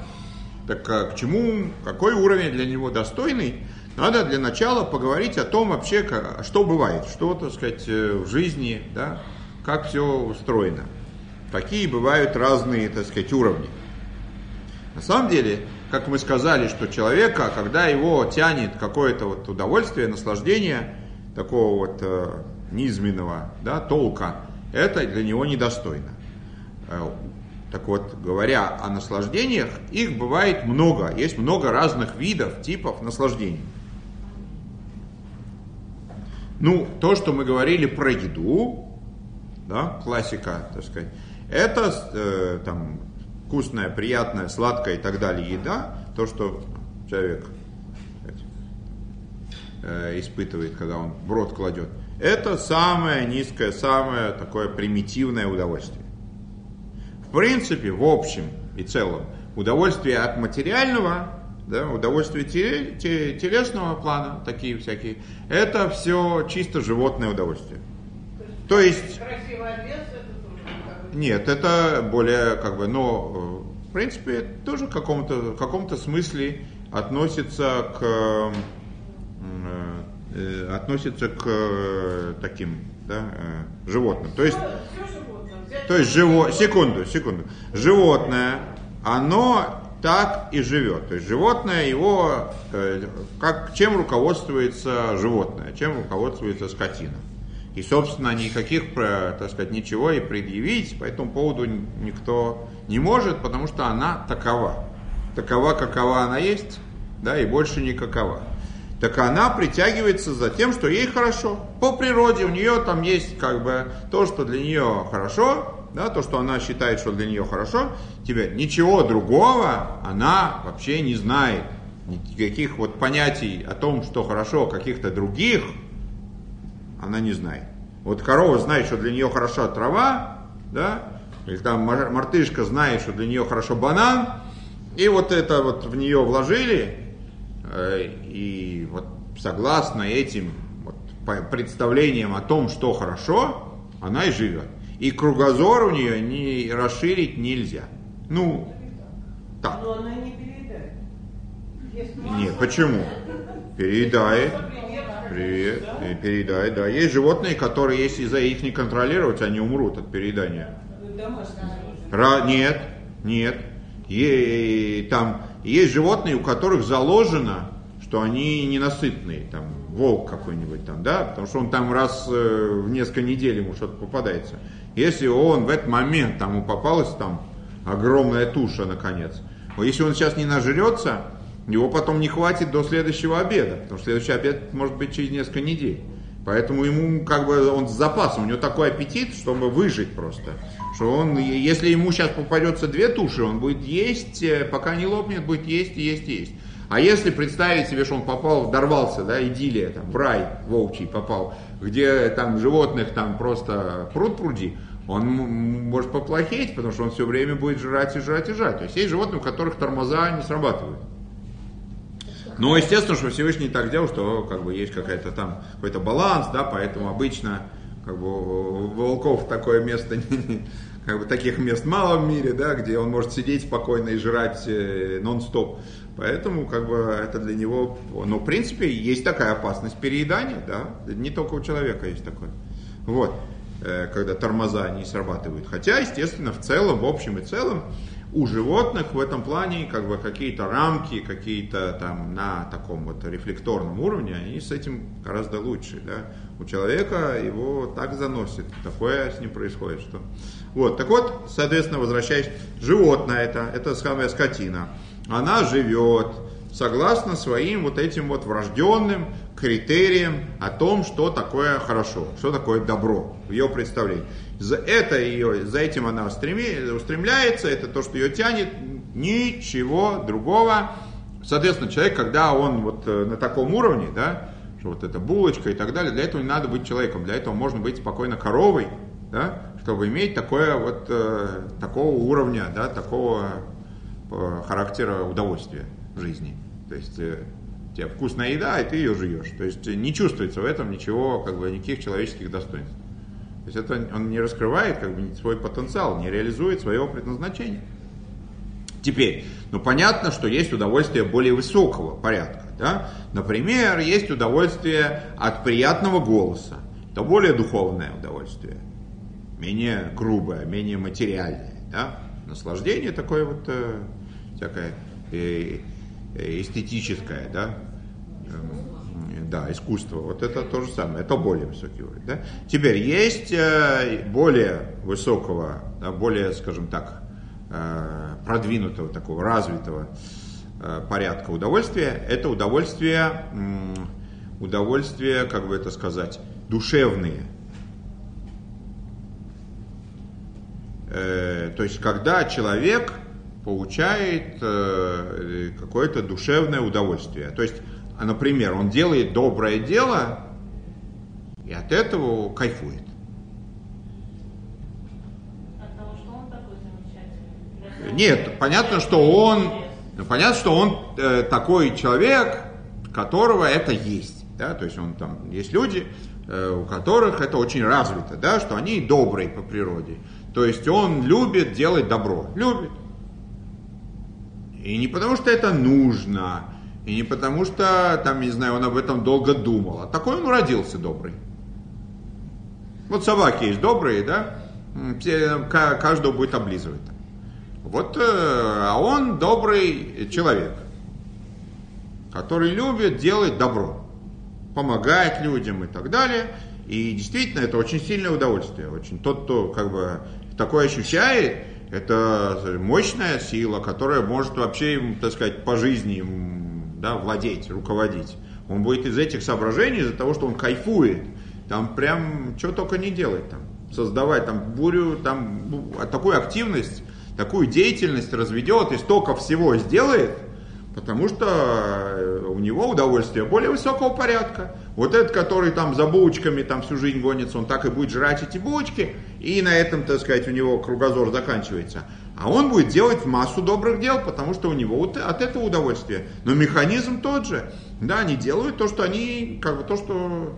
Так к чему, какой уровень для него достойный, надо для начала поговорить о том вообще, что бывает, что, так сказать, в жизни, да, как все устроено, какие бывают разные, так сказать, уровни. На самом деле, как мы сказали, что человека, когда его тянет какое-то вот удовольствие, наслаждение, такого вот низменного, да, толка, это для него недостойно. Так вот, говоря о наслаждениях, их бывает много, есть много разных видов, типов наслаждений. Ну, то, что мы говорили про еду, да, классика, так сказать, это там вкусная, приятная, сладкая и так далее еда, то, что человек испытывает, когда он в рот кладет, это самое низкое, самое такое примитивное удовольствие. В принципе, в общем и целом, удовольствие от материального, да, удовольствие телесного плана, такие всякие, это все чисто животное удовольствие. То есть... Красивый обед, это тоже... Нет, это более как бы... Но, в принципе, тоже в каком-то смысле относится к таким, да, животным. То есть, секунду. Животное, оно так и живет. То есть животное его, чем руководствуется животное, чем руководствуется скотина. И, собственно, никаких, так сказать, ничего и предъявить по этому поводу никто не может, потому что она такова. Такова, какова она есть, да, и больше никакова. так она притягивается за тем, что ей хорошо. По природе у нее там есть как бы то, что для нее хорошо, да, то, что она считает, что для нее хорошо. Теперь ничего другого она вообще не знает. Никаких вот понятий о том, что хорошо, каких-то других она не знает. Вот корова знает, что для нее хороша трава, да, или там мартышка знает, что для нее хорошо банан, и вот это вот в нее вложили. И вот согласно этим вот представлениям о том, что хорошо, она и живет. И кругозор у нее не расширить нельзя. Ну, так. Но она не переедает. Нет, почему? Переедает. Привет. Переедает, да. Есть животные, которые, если за их не контролировать, они умрут от переедания. Нет, нет. И там... Есть животные, у которых заложено, что они ненасытные, там, волк какой-нибудь там, да, потому что он там раз в несколько недель ему что-то попадается. Если он в этот момент, там, ему попалась там огромная туша, наконец, если он сейчас не нажрется, его потом не хватит до следующего обеда, потому что следующий обед может быть через несколько недель. Поэтому ему как бы он с запасом, у него такой аппетит, чтобы выжить просто, что он, если ему сейчас попадется две туши, он будет есть, пока не лопнет, будет есть, есть, есть. А если представить себе, что он попал, дорвался, да, идиллия, там, в рай волчий попал, где там животных там просто пруд-пруди, он может поплохеть, потому что он все время будет жрать и жрать и жрать. То есть есть животные, у которых тормоза не срабатывают. Но естественно, что Всевышний так делал, что как бы есть какая-то там какой-то баланс, да, поэтому обычно как бы у волков такое место, как бы таких мест мало в мире, да, где он может сидеть спокойно и жрать нон-стоп. Поэтому как бы это для него, ну, в принципе, есть такая опасность переедания, да, не только у человека есть такое. Вот, когда тормоза не срабатывают. Хотя, естественно, в целом, в общем и целом, у животных в этом плане как бы какие-то рамки, какие-то там на таком вот рефлекторном уровне, они с этим гораздо лучше, да. У человека его так заносит, такое с ним происходит, что... Вот, так вот, соответственно, возвращаясь, животное это самая скотина, она живет согласно своим вот этим вот врожденным критериям о том, что такое хорошо, что такое добро в ее представлении. За этим она устремляется, это то, что ее тянет, ничего другого. Соответственно, человек, когда он вот на таком уровне, да, что вот эта булочка и так далее, для этого не надо быть человеком, для этого можно быть спокойно коровой, да, чтобы иметь такое вот, такого уровня, да, такого характера удовольствия в жизни. То есть у тебя вкусная еда, и ты ее жуешь. То есть не чувствуется в этом ничего, как бы никаких человеческих достоинств. То есть это он не раскрывает как бы свой потенциал, не реализует своего предназначения. Теперь, ну понятно, что есть удовольствие более высокого порядка, да? Например, есть удовольствие от приятного голоса. Это более духовное удовольствие, менее грубое, менее материальное, да? Наслаждение такое вот всякое эстетическое, да? Да, искусство, вот это то же самое, это более высокий уровень, да? Теперь есть более высокого, да, более, скажем так, продвинутого, такого развитого порядка удовольствия, это удовольствие, как бы это сказать, душевные. То есть, когда человек получает какое-то душевное удовольствие, то есть, например, он делает доброе дело и от этого кайфует. От того, что он такой замечательный. Нет, понятно, что он такой человек, которого это есть. Да? То есть он там есть люди, у которых это очень развито, да? Что они добрые по природе. То есть он любит делать добро. Любит. И не потому, что это нужно. И не потому что, там, не знаю, он об этом долго думал, а такой он родился добрый. Вот собаки есть добрые, да? Все, каждого будет облизывать. Вот, а он добрый человек, который любит делать добро, помогает людям и так далее. И действительно, это очень сильное удовольствие. Очень. Тот, кто как бы такое ощущает, это мощная сила, которая может вообще, так сказать, по жизни, да, владеть, руководить. Он будет из этих соображений, из-за того, что он кайфует, там прям что только не делает, там, создавать там бурю, там такую активность, такую деятельность разведет и столько всего сделает, потому что у него удовольствие более высокого порядка. Вот этот, который там за булочками там всю жизнь гонится, он так и будет жрать эти булочки, и на этом, так сказать, у него кругозор заканчивается. А он будет делать массу добрых дел, потому что у него от этого удовольствие. Но механизм тот же. Да, они делают то, что они, как бы то, что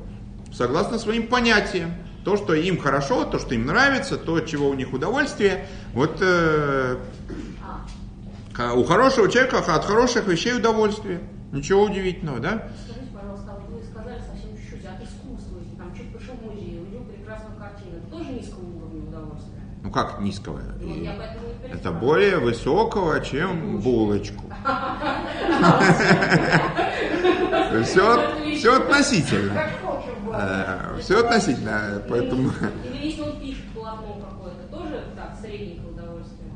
согласно своим понятиям. То, что им хорошо, то, что им нравится, то, от чего у них удовольствие. Вот у хорошего человека от хороших вещей удовольствие. Ничего удивительного, да? Скажите, пожалуйста, вот вы сказали совсем чуть-чуть от искусства, там чуть больше музея, у него прекрасная картина. Это тоже низкого уровня удовольствия? Ну как низкого? Это более высокого, чем булочку. Все относительно. Все относительно, поэтому... Или если он пишет полотно какое-то, тоже так, средненькое удовольствие?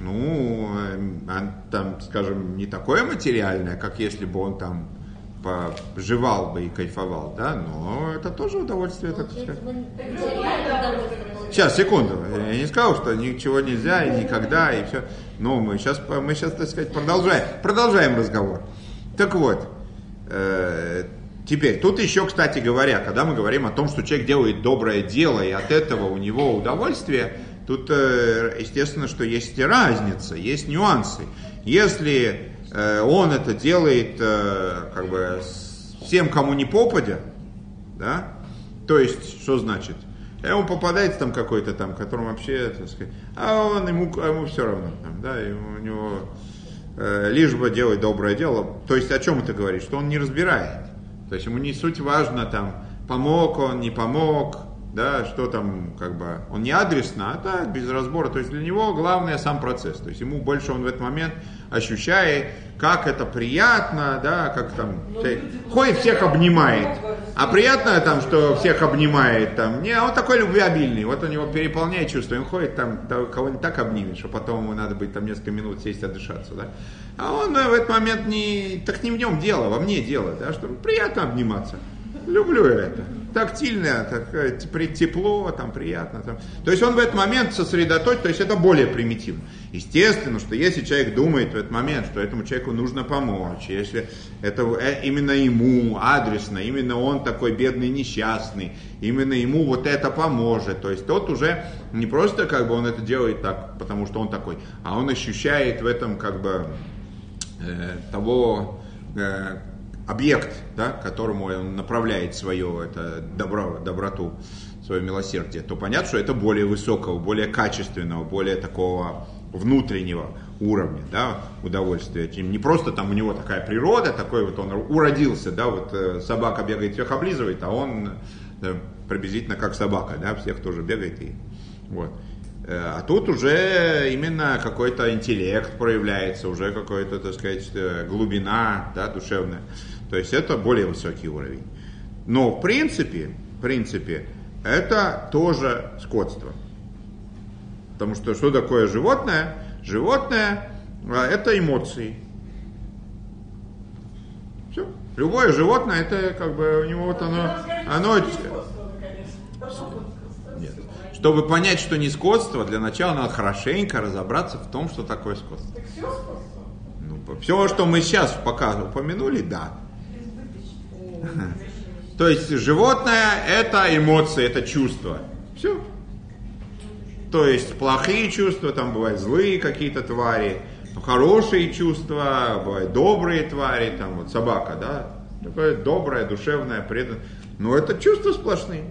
Ну, там, скажем, не такое материальное, как если бы он там пожевал бы и кайфовал, да, но это тоже удовольствие, так сказать. Сейчас, секунду, я не сказал, что ничего нельзя и никогда, и все. Но мы сейчас так сказать, продолжаем разговор. Так вот, теперь, тут еще, кстати говоря, когда мы говорим о том, что человек делает доброе дело, и от этого у него удовольствие, тут, естественно, что есть разница, есть нюансы. Если он это делает как бы всем, кому не попадя, да, то есть, что значит? Ему попадается там какой-то там, которому вообще, так сказать, а он ему все равно, там, да, у него лишь бы делать доброе дело. То есть, о чем это говорит? Что он не разбирает. То есть ему не суть важно, там, помог он, не помог, да, что там, как бы, он не адресно, а так, без разбора. То есть для него главное сам процесс. То есть ему больше он в этот момент ощущает, как это приятно, да, как там, ходит, всех обнимает. А приятно там, что всех обнимает, там, не, он такой любвеобильный, вот у него переполняет чувство, он ходит, там, кого-нибудь так обнимет, что потом ему надо будет там несколько минут сесть, отдышаться, да. А он в этот момент не, так не в нем дело, во мне дело, да, что приятно обниматься. Люблю я это. Тактильное, так, тепло, там, приятно. Там. То есть он в этот момент сосредоточен, то есть это более примитивно. Естественно, что если человек думает в этот момент, что этому человеку нужно помочь, если это именно ему адресно, именно он такой бедный, несчастный, именно ему вот это поможет. То есть тот уже не просто как бы он это делает так, потому что он такой, а он ощущает в этом как бы того... объект, да, которому он направляет свою это добро, доброту, свое милосердие, то понятно, что это более высокого, более качественного, более такого внутреннего уровня, да, удовольствия. Чем не просто там у него такая природа, такой вот он уродился, да, вот собака бегает, всех облизывает, а он да, приблизительно как собака, да, всех тоже бегает и вот. А тут уже именно какой-то интеллект проявляется, уже какая-то, так сказать, глубина, да, душевная. То есть это более высокий уровень. Но в принципе, это тоже скотство. Потому что такое животное? Животное – это эмоции. Все. Любое животное, это как бы у него вот оно... Чтобы понять, что не скотство, для начала надо хорошенько разобраться в том, что такое скотство. Так все скотство? Ну, все, что мы сейчас пока упомянули, да. То есть животное – это эмоции, это чувства. Все. То есть плохие чувства, там бывают злые какие-то твари, хорошие чувства, бывают добрые твари, там вот собака, да, такое доброе, душевное, преданное. Но это чувства сплошные.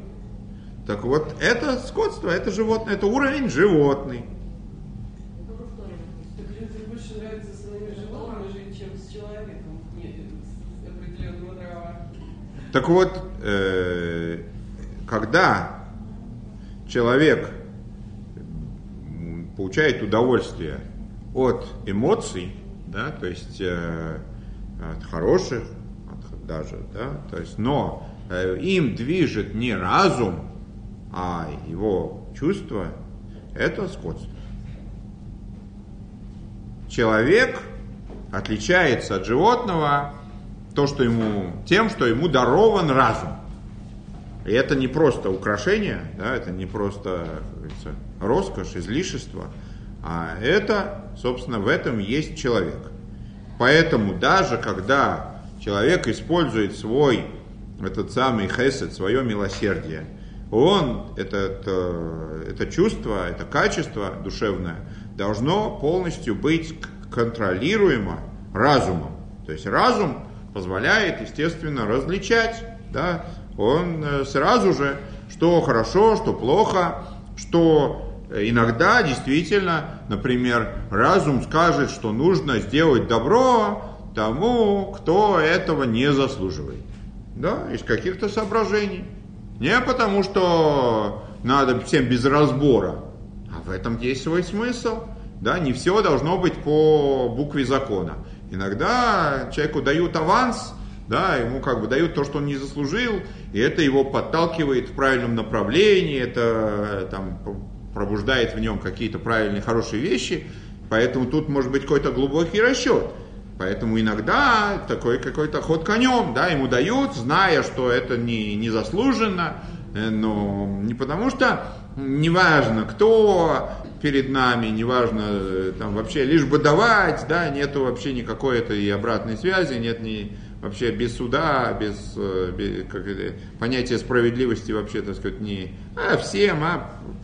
Так вот, это скотство, это животное, это уровень животный. Так людям больше нравится с нами животными жить, чем с человеком, с определенного нрава. Так вот, когда человек получает удовольствие от эмоций, да, то есть от хороших, от, даже, да, то есть, но им движет не разум, а его чувство – это скотство. Человек отличается от животного то, что ему, тем, что ему дарован разум. И это не просто украшение, да, это не просто роскошь, излишество, а это, собственно, в этом есть человек. Поэтому даже когда человек использует свой, этот самый хесед, свое милосердие, он, это чувство, это качество душевное должно полностью быть контролируемо разумом. То есть разум позволяет, естественно, различать, да, он сразу же, что хорошо, что плохо, что иногда действительно, например, разум скажет, что нужно сделать добро тому, кто этого не заслуживает, да, из каких-то соображений. Не потому, что надо всем без разбора, а в этом есть свой смысл. Да, не все должно быть по букве закона. Иногда человеку дают аванс, да, ему как бы дают то, что он не заслужил, и это его подталкивает в правильном направлении, это там, пробуждает в нем какие-то правильные, хорошие вещи. Поэтому тут может быть какой-то глубокий расчет. Поэтому иногда такой какой-то ход конем, да, ему дают, зная, что это не заслуженно, но не потому что неважно, кто перед нами, неважно, там вообще лишь бы давать, да, нету вообще никакой этой обратной связи, нет ни вообще без суда, без понятия справедливости вообще, так сказать, не всем,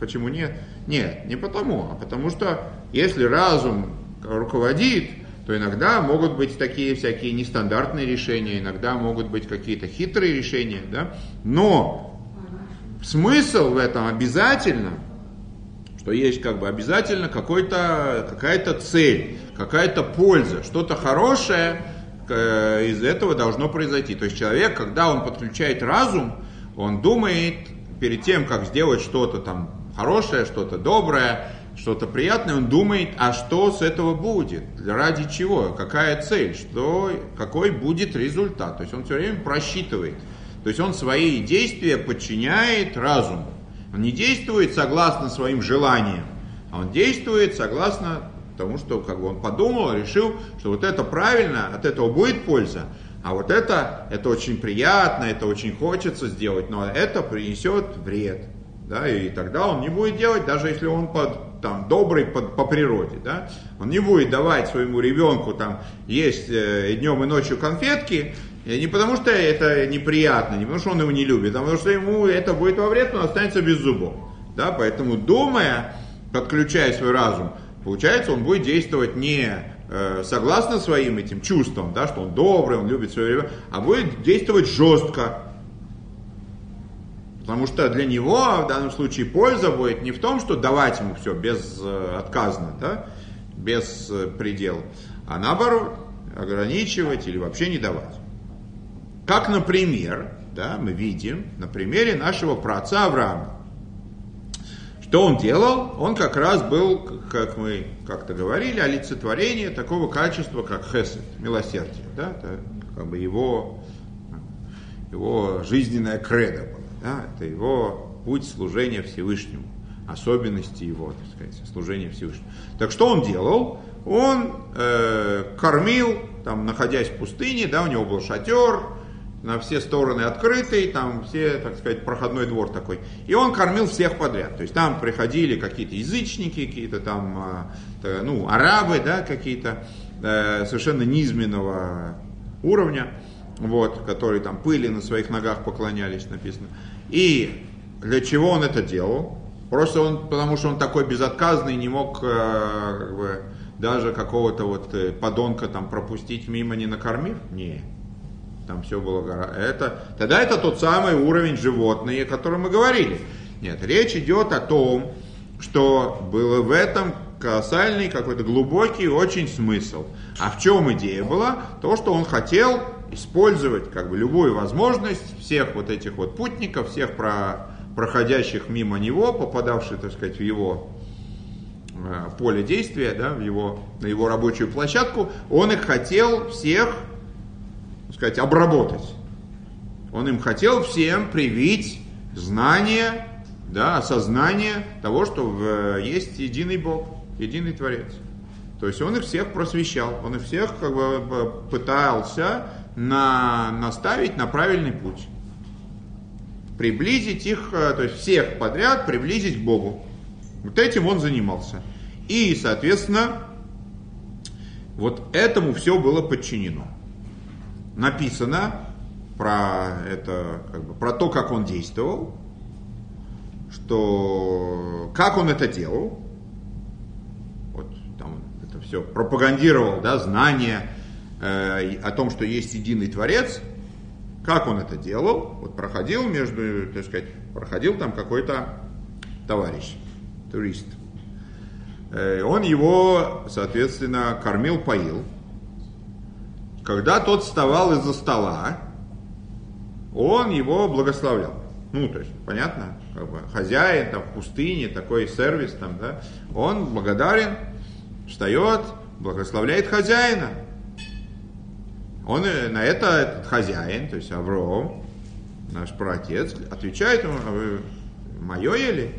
почему нет? Нет, не потому, а потому что если разум руководит, то иногда могут быть такие всякие нестандартные решения, иногда могут быть какие-то хитрые решения, да? Но смысл в этом обязательно, что есть как бы обязательно какая-то цель, какая-то польза, что-то хорошее из этого должно произойти. То есть человек, когда он подключает разум, он думает перед тем, как сделать что-то там хорошее, что-то доброе, что-то приятное, он думает, а что с этого будет, ради чего, какая цель, какой будет результат. То есть он все время просчитывает. То есть он свои действия подчиняет разуму. Он не действует согласно своим желаниям, а он действует согласно тому, что как бы он подумал, решил, что вот это правильно, от этого будет польза, а вот это очень приятно, это очень хочется сделать, но это принесет вред. Да, и тогда он не будет делать, даже если он добрый по природе. Да? Он не будет давать своему ребенку есть и днем, и ночью конфетки, и не потому что это неприятно, не потому что он его не любит, а потому что ему это будет во вред, он останется без зубов. Да? Поэтому думая, подключая свой разум, получается, он будет действовать не согласно своим этим чувствам, да, что он добрый, он любит своего ребенка, а будет действовать жестко. Потому что для него в данном случае польза будет не в том, что давать ему все безотказно, да, без предела, а наоборот, ограничивать или вообще не давать. Как, например, да, мы видим на примере нашего праотца Авраама. Что он делал? Он как раз был, как мы как-то говорили, олицетворение такого качества, как хесед, милосердие. Да? Это как бы его жизненная кредо была. Да, это его путь служения Всевышнему, особенности его, так сказать, служения Всевышнему. Так что он делал? Он кормил, находясь в пустыне, да, у него был шатер, на все стороны открытый, там все, так сказать, проходной двор такой. И он кормил всех подряд. То есть там приходили какие-то язычники, какие-то арабы, да, какие-то совершенно низменного уровня. Вот, которые пыли на своих ногах поклонялись, написано. И для чего он это делал? Просто потому что он такой безотказный, не мог даже какого-то подонка пропустить мимо, не накормив? Не, там все было гора. Тогда это тот самый уровень животных, о котором мы говорили. Нет, речь идет о том, что было в этом колоссальный, какой-то глубокий очень смысл. А в чем идея была? То, что он хотел использовать любую возможность всех этих путников, всех проходящих мимо него, попадавших, так сказать, в его поле действия, да, на его рабочую площадку, он их хотел всех, так сказать, обработать. Он им хотел всем привить знание, да, осознание того, что есть единый Бог, единый Творец. То есть он их всех просвещал, он их всех пытался наставить на правильный путь. Приблизить их, то есть всех подряд приблизить к Богу. Вот этим он занимался. И, соответственно, вот этому все было подчинено. Написано про это, как бы, про то, как он действовал, что как он это делал. Вот там это все пропагандировал, да, знание о том, что есть единый Творец. Как он это делал? Вот проходил между, так сказать, проходил там какой-то товарищ, турист. Он его, соответственно, кормил, поил. Когда тот вставал из-за стола, он его благословлял. Ну, то есть, понятно, как бы хозяин там в пустыне, такой сервис там, да, он благодарен, встает, благословляет хозяина. Он на это, этот хозяин, то есть Авраам, наш праотец, отвечает ему: а вы мое ели?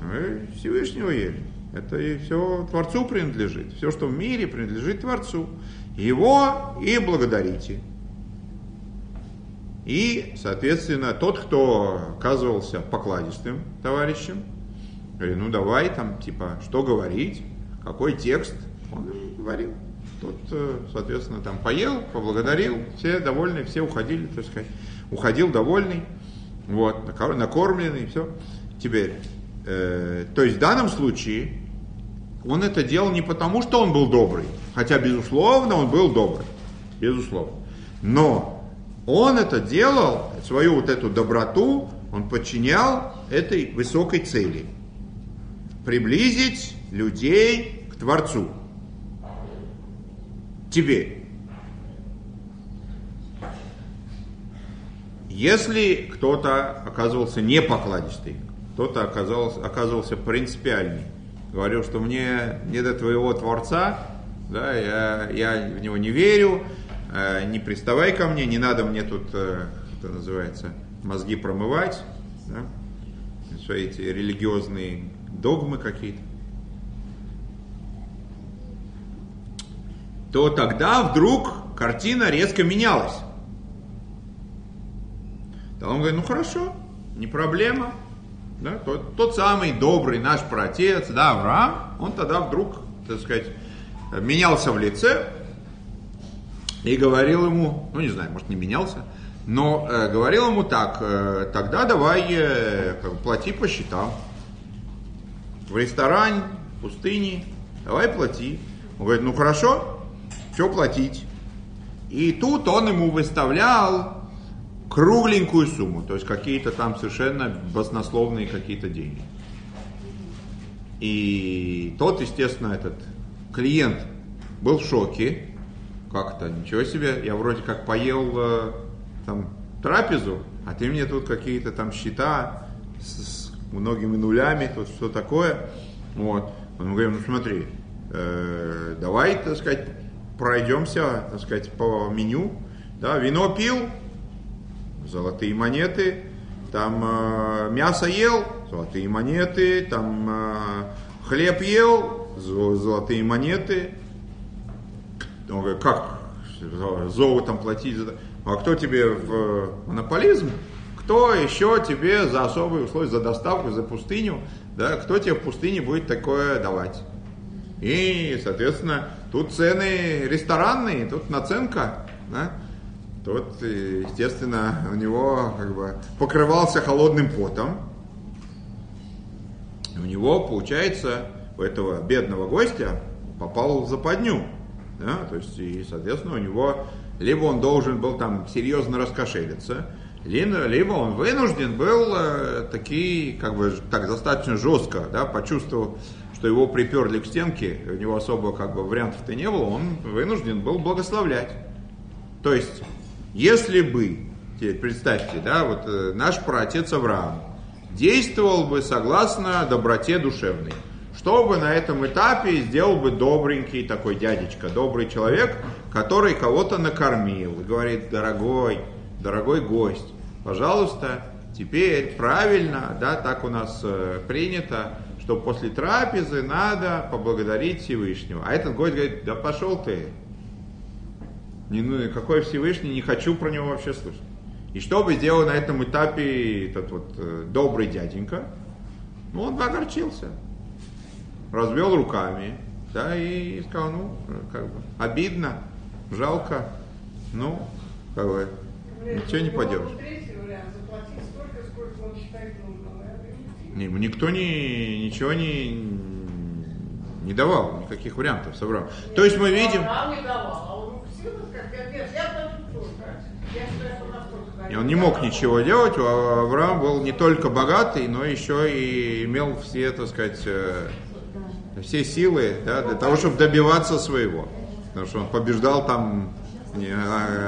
А вы Всевышнего ели. Это и все Творцу принадлежит. Все, что в мире, принадлежит Творцу. Его и благодарите. И, соответственно, тот, кто оказывался покладистым товарищем, говорит: ну давай там, типа, что говорить, какой текст, он говорил. Тот, соответственно, там поел, поблагодарил, все довольны, все уходили, так сказать. Уходил довольный, вот, накормленный, все. Теперь, то есть в данном случае он это делал не потому, что он был добрый, хотя, безусловно, он был добрый, безусловно. Но он это делал, свою вот эту доброту, он подчинял этой высокой цели. Приблизить людей к Творцу. Теперь, если кто-то оказывался не покладистый, кто-то оказывался принципиальный, говорил, что мне не до твоего Творца, да, я в него не верю, не приставай ко мне, не надо мне тут, это называется, мозги промывать, да, свои эти религиозные догмы какие-то, то тогда вдруг картина резко менялась. Тогда он говорит: ну хорошо, не проблема. Да, тот самый добрый наш праотец, да, Авраам, он тогда вдруг, так сказать, менялся в лице и говорил ему, ну не знаю, может не менялся, но говорил ему так: тогда давай плати по счетам. В ресторане, в пустыне, давай плати. Он говорит: ну хорошо, что платить? И тут он ему выставлял кругленькую сумму, то есть какие-то там совершенно баснословные какие-то деньги. И тот, естественно, этот клиент был в шоке. Как-то, ничего себе, я вроде как поел там трапезу, а ты мне тут какие-то там счета с многими нулями, тут что такое. Вот. Он говорит: ну смотри, давай, так сказать, пройдемся, так сказать, по меню, да, вино пил, золотые монеты, там мясо ел, золотые монеты, там хлеб ел, золотые монеты. Он говорит: как золотом платить? А кто тебе в монополизм? Кто еще тебе за особые условия, за доставку, за пустыню, да, кто тебе в пустыне будет такое давать? И, соответственно, тут цены ресторанные, тут наценка, да? Тут, естественно, у него как бы покрывался холодным потом. У него, получается, у этого бедного гостя попал в западню, да? То есть, и, соответственно, у него либо он должен был там серьезно раскошелиться, либо он вынужден был такие, как бы, так достаточно жестко, да, почувствовал, что его приперли к стенке, у него особо как бы вариантов-то не было, он вынужден был благословлять. То есть, если бы, теперь представьте, да, вот наш праотец Авраам действовал бы согласно доброте душевной, что бы на этом этапе сделал бы добренький такой дядечка, добрый человек, который кого-то накормил, и говорит: дорогой гость, пожалуйста, теперь правильно, да, так у нас принято, что после трапезы надо поблагодарить Всевышнего. А этот гость говорит: да пошел ты, Какой Всевышний, не хочу про него вообще слышать. И что бы делал на этом этапе этот вот добрый дяденька? Ну, он огорчился, развел руками, да, и сказал, ну, как бы, обидно, жалко, ну, как бы, ничего не поделаешь. Никто ничего не давал, никаких вариантов собрал. Нет, то есть мы видим... Нам не давал, а он всегда сказал, нет, я тоже, и он не мог ничего делать, Авраам был не только богатый, но еще и имел все, так сказать, все силы, да, для того, чтобы добиваться своего. Потому что он побеждал там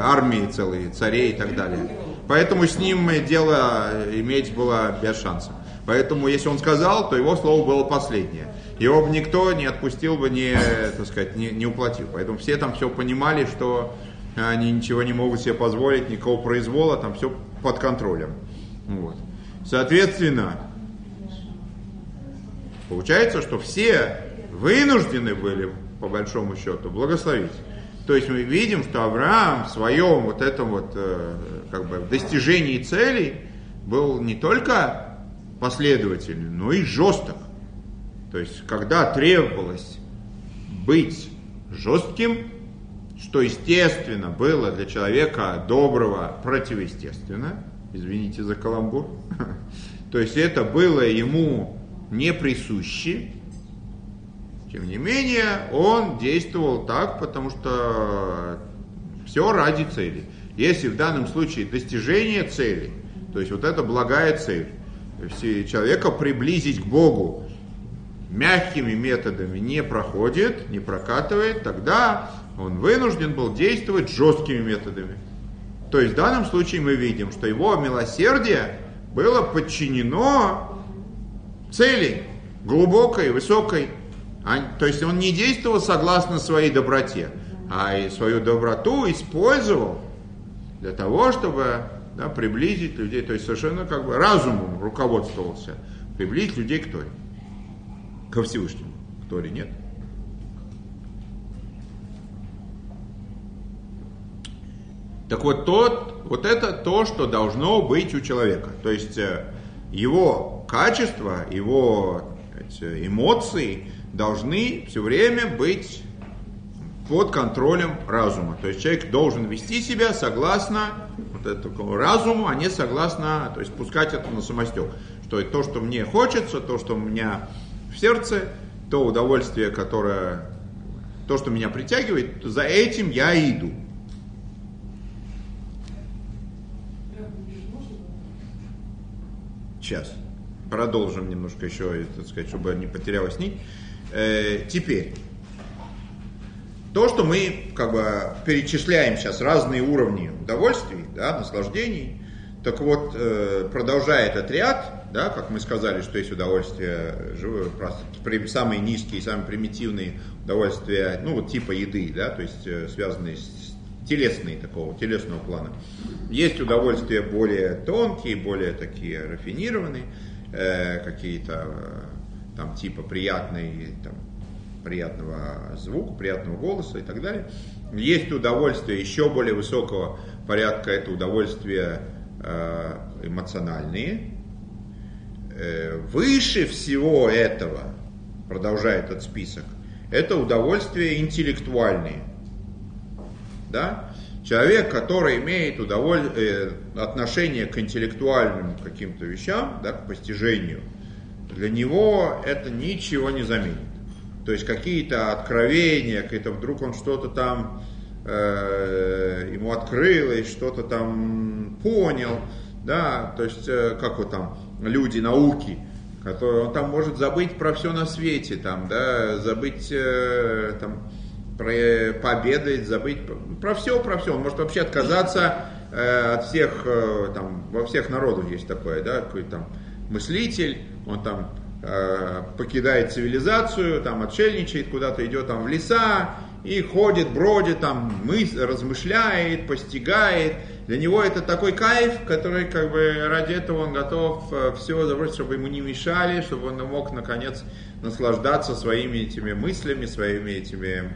армии целые, царей и так далее. Поэтому с ним дело иметь было без шансов. Поэтому, если он сказал, то его слово было последнее. Его бы никто не отпустил бы, не, так сказать, не уплатил. Поэтому все там все понимали, что они ничего не могут себе позволить, никакого произвола, там все под контролем. Вот. Соответственно, получается, что все вынуждены были, по большому счету, благословить. То есть мы видим, что Авраам в своем вот этом вот, как бы, достижении целей был не только последователен, но и жесток. То есть, когда требовалось быть жестким, что естественно было для человека доброго противоестественно, извините за каламбур, то есть это было ему не присуще, тем не менее он действовал так, потому что все ради цели. Если в данном случае достижение цели, то есть вот это благая цель, человека приблизить к Богу мягкими методами не проходит, не прокатывает, тогда он вынужден был действовать жесткими методами. То есть в данном случае мы видим, что его милосердие было подчинено цели глубокой, высокой. То есть он не действовал согласно своей доброте, а и свою доброту использовал для того, чтобы, да, приблизить людей. То есть совершенно как бы разумом руководствовался, приблизить людей к Торе, ко Всевышнему. К Торе нет. Так вот, вот это то, что должно быть у человека. То есть его качества, его эмоции должны все время быть под контролем разума. То есть человек должен вести себя согласно вот этому разуму, а не согласно, то есть пускать это на самостек. Что то, что мне хочется, то, что у меня в сердце, то удовольствие, которое, то, что меня притягивает, за этим я иду. Сейчас продолжим немножко еще, так сказать, чтобы не потерялась нить. Теперь, то, что мы как бы перечисляем сейчас разные уровни удовольствий, да, наслаждений, так вот, продолжая этот ряд, да, как мы сказали, что есть удовольствия живые, самые низкие, самые примитивные удовольствия, ну вот типа еды, да, то есть связанные с телесного плана. Есть удовольствия более тонкие, более такие рафинированные, какие-то там типа приятного звука, приятного голоса и так далее. Есть удовольствия еще более высокого порядка, это удовольствия эмоциональные. Выше всего этого, продолжая этот список, это удовольствия интеллектуальные. Да? Человек, который имеет отношение к интеллектуальным каким-то вещам, да, к постижению, для него это ничего не заменит. То есть какие-то откровения, какие-то вдруг он что-то там, ему открылось, что-то там понял, да, то есть как вот там люди науки, которые он там может забыть про все на свете, там, да, забыть там, пообедать, забыть про все, он может вообще отказаться от всех, там, во всех народах есть такое, да, какой-то там мыслитель, он там покидает цивилизацию, там отшельничает, куда-то идет там в леса и ходит, бродит, там размышляет, постигает, для него это такой кайф, который как бы ради этого он готов все забросить, чтобы ему не мешали, чтобы он мог наконец наслаждаться своими этими мыслями, своими этими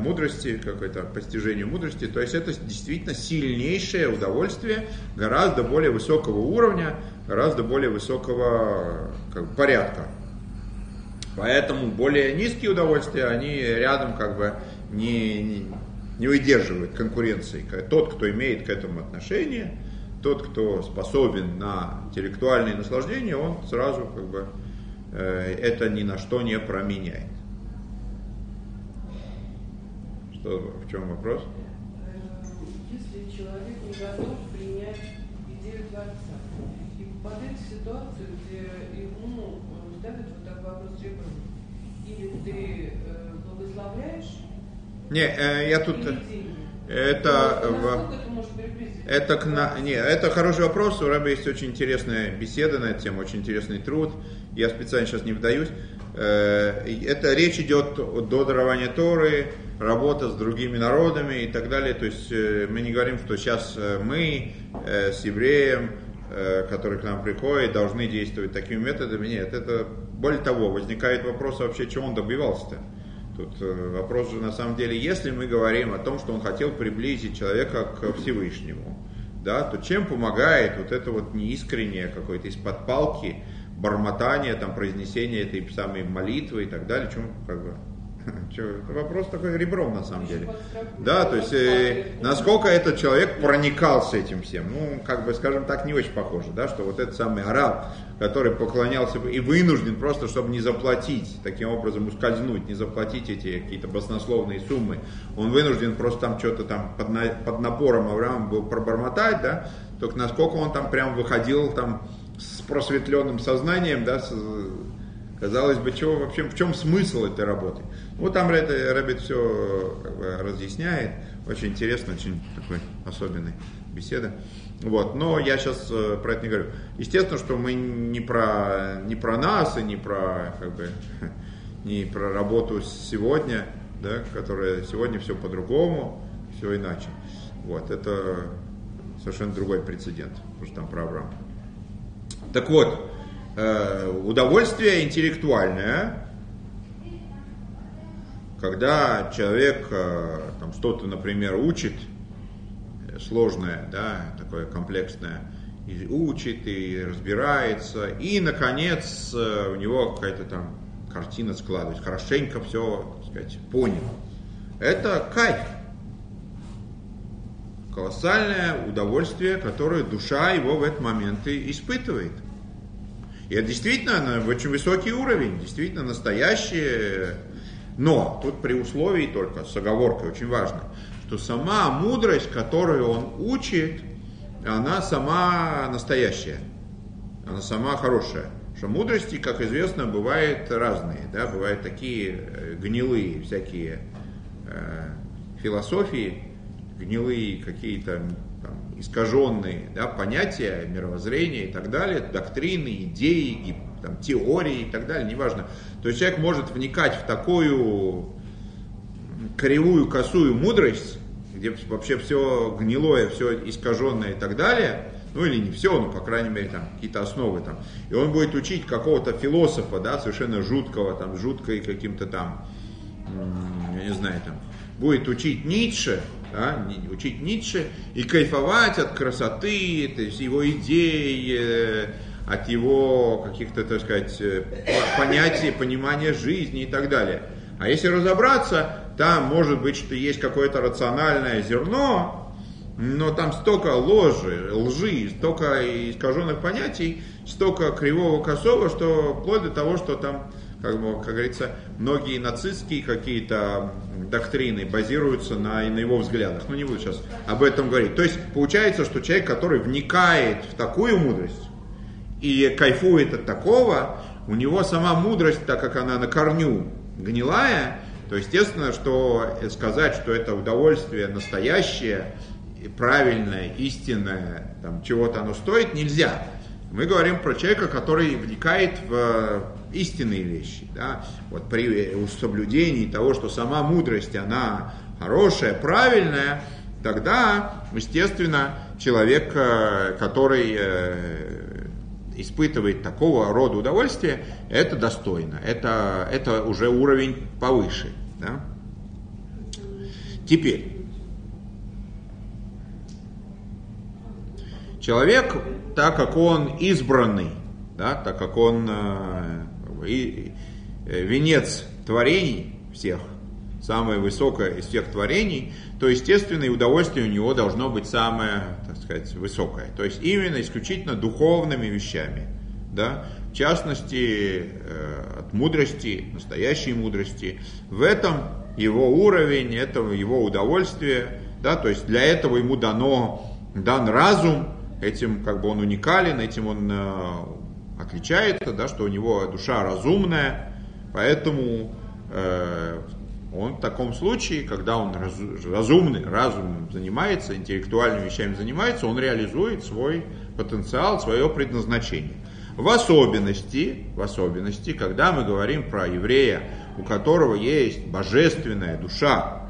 мудрости, какой-то постижению мудрости. То есть это действительно сильнейшее удовольствие гораздо более высокого уровня, гораздо более высокого порядка. Поэтому более низкие удовольствия, они рядом не выдерживают конкуренции. Тот, кто имеет к этому отношение, тот, кто способен на интеллектуальные наслаждения, он сразу это ни на что не променяет. Что, в чем вопрос? Если человек не готов принять идею Творца, и попадает в ситуацию, где ему ставят вот такой вопрос требования, или ты благословляешь? Это хороший вопрос. У Ребе есть очень интересная беседа на эту тему, очень интересный труд. Я специально сейчас не вдаюсь. Это речь идет до дарования Торы, работа с другими народами и так далее. То есть мы не говорим, что сейчас мы с евреем, который к нам приходит, должны действовать такими методами. Нет, это более того, возникает вопрос вообще, чего он добивался-то. Тут вопрос же на самом деле, если мы говорим о том, что он хотел приблизить человека к Всевышнему, да, то чем помогает вот это вот неискреннее какое-то из-под палки бормотание, там, произнесение этой самой молитвы и так далее, чем это вопрос такой ребром на самом деле. Да, то есть насколько этот человек проникался этим всем, скажем так, не очень похоже, да, что вот этот самый араб, который поклонялся и вынужден просто, чтобы не заплатить, таким образом ускользнуть, не заплатить эти какие-то баснословные суммы, он вынужден просто там что-то там под напором Авраама был пробормотать, да, только насколько он там прям выходил там с просветленным сознанием, да, казалось бы, в чем смысл этой работы? Вот там Ребе все разъясняет. Очень интересно, очень такой особенная беседа. Вот. Но я сейчас про это не говорю. Естественно, что мы не про нас и не про работу сегодня, да, которая сегодня все по-другому, все иначе. Вот. Это совершенно другой прецедент, потому что там про Авраама. Так вот. Удовольствие интеллектуальное, когда человек там что-то, например, учит, сложное, да, такое комплексное, и учит, и разбирается, и, наконец, у него какая-то там картина складывается, хорошенько все, так сказать, понял. Это кайф. Колоссальное удовольствие, которое душа его в этот момент и испытывает. И это действительно очень высокий уровень, действительно настоящее, но тут при условии только, с оговоркой, очень важно, что сама мудрость, которую он учит, она сама настоящая, она сама хорошая. Потому что мудрости, как известно, бывают разные, да? Бывают такие гнилые всякие философии, гнилые какие-то искаженные, да, понятия, мировоззрения и так далее, доктрины, идеи, там, теории и так далее, неважно. То есть человек может вникать в такую кривую, косую мудрость, где вообще все гнилое, все искаженное и так далее, ну или не все, но по крайней мере там какие-то основы там. И он будет учить какого-то философа, да, совершенно жуткого, там, жуткой каким-то там, я не знаю, там, будет учить Ницше, да, учить Ницше и кайфовать от красоты, то есть его идей, от его каких-то, так сказать, понятий, понимания жизни и так далее. А если разобраться, там может быть, что есть какое-то рациональное зерно, но там столько лжи, столько искаженных понятий, столько кривого косого, что вплоть до того, что там, как говорится, многие нацистские какие-то доктрины базируются на его взглядах. Ну, не буду сейчас об этом говорить. То есть, получается, что человек, который вникает в такую мудрость и кайфует от такого, у него сама мудрость, так как она на корню гнилая, то, естественно, что сказать, что это удовольствие настоящее, правильное, истинное, там, чего-то оно стоит, нельзя. Мы говорим про человека, который вникает в истинные вещи, да, вот при соблюдении того, что сама мудрость, она хорошая, правильная, тогда, естественно, человек, который испытывает такого рода удовольствие, это достойно, это уже уровень повыше, да. Теперь. Человек, так как он избранный, да, так как он венец творений всех, самое высокое из всех творений, то, естественно, и удовольствие у него должно быть самое, так сказать, высокое. То есть именно исключительно духовными вещами. Да? В частности, от мудрости, настоящей мудрости. В этом его уровень, это его удовольствие. Да? То есть для этого ему дан разум, этим как бы он уникален, этим он отличается, да? Что у него душа разумная, поэтому... Он в таком случае, когда он разумный, разумом занимается, интеллектуальными вещами занимается, он реализует свой потенциал, свое предназначение. В особенности, когда мы говорим про еврея, у которого есть божественная душа,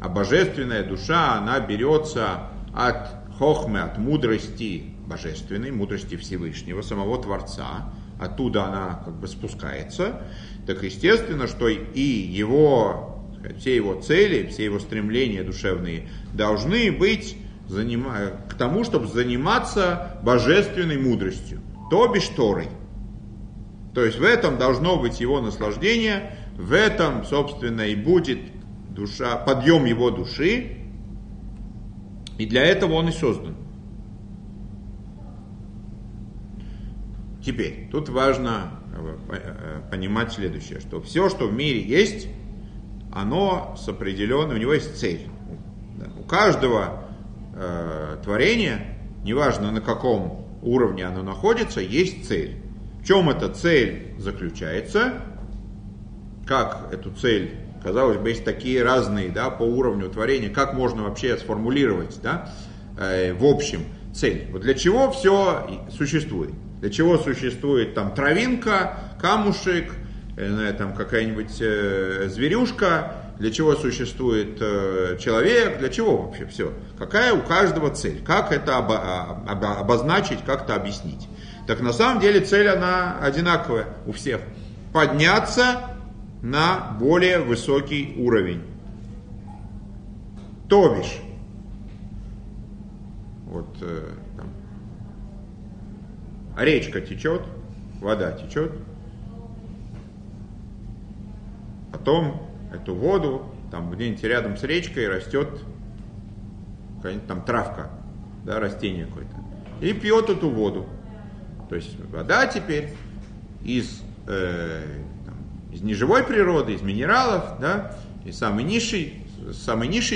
а божественная душа, она берется от хохмы, от мудрости божественной, мудрости Всевышнего, самого Творца, оттуда она как бы спускается, так естественно, что и его, все его цели, все его стремления душевные должны быть к тому, чтобы заниматься божественной мудростью, то бишь Торой. То есть в этом должно быть его наслаждение, в этом, собственно, и будет душа, подъем его души, и для этого он и создан. Теперь, тут важно понимать следующее, что все, что в мире есть, оно с определенной, у него есть цель. У каждого творения, неважно на каком уровне оно находится, есть цель. В чем эта цель заключается? Как эту цель, казалось бы, есть такие разные, да, по уровню творения, как можно вообще сформулировать, да, в общем цель. Вот для чего все существует? Для чего существует там травинка, камушек, там какая-нибудь зверюшка, для чего существует человек, для чего вообще все? Какая у каждого цель? Как это обозначить, как это объяснить? Так на самом деле цель она одинаковая у всех. Подняться на более высокий уровень. То бишь, вот... Речка течет, вода течет, потом эту воду, там где-нибудь рядом с речкой растет какая-нибудь там травка, да, растение какое-то, и пьет эту воду. То есть вода теперь из неживой природы, из минералов, да, из самой низшей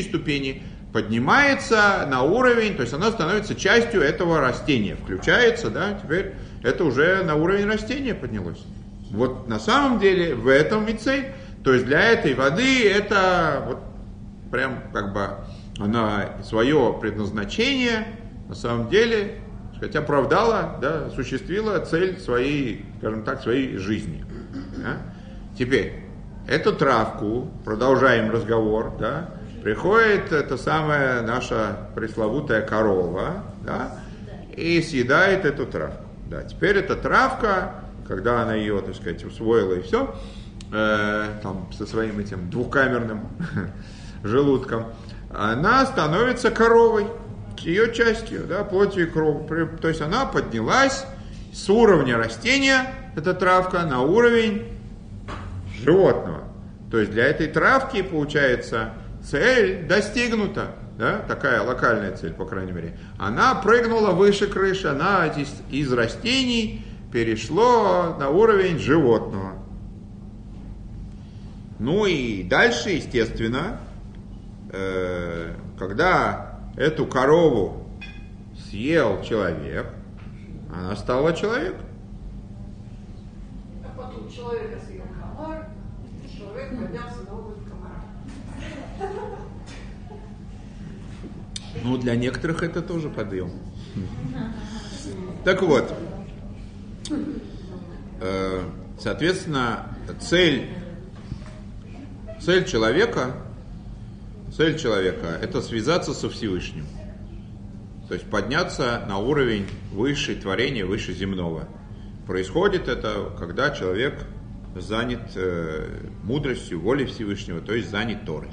ступени, поднимается на уровень, то есть она становится частью этого растения, включается, да, теперь это уже на уровень растения поднялось. Вот на самом деле в этом и цель, то есть для этой воды это вот прям как бы она свое предназначение на самом деле, хотя оправдала, да, осуществила цель своей, скажем так, своей жизни. Да. Теперь эту травку, продолжаем разговор, да, приходит эта самая наша пресловутая корова, да, и съедает эту травку. Да, теперь эта травка, когда она ее, так сказать, усвоила и все, там со своим этим двухкамерным желудком, она становится коровой, ее частью, да, плотью и кровью. То есть она поднялась с уровня растения, эта травка, на уровень животного. То есть для этой травки, получается, цель достигнута, да? Такая локальная цель, по крайней мере. Она прыгнула выше крыши, она из растений перешла на уровень животного. Ну и дальше, естественно, когда эту корову съел человек, она стала человеком. А потом человека съел комар, и человек поднялся на уровень. Ну, для некоторых это тоже подъем. Так вот, соответственно, цель человека – это связаться со Всевышним. То есть подняться на уровень выше творения, выше земного. Происходит это, когда человек занят мудростью, волей Всевышнего, то есть занят Торой.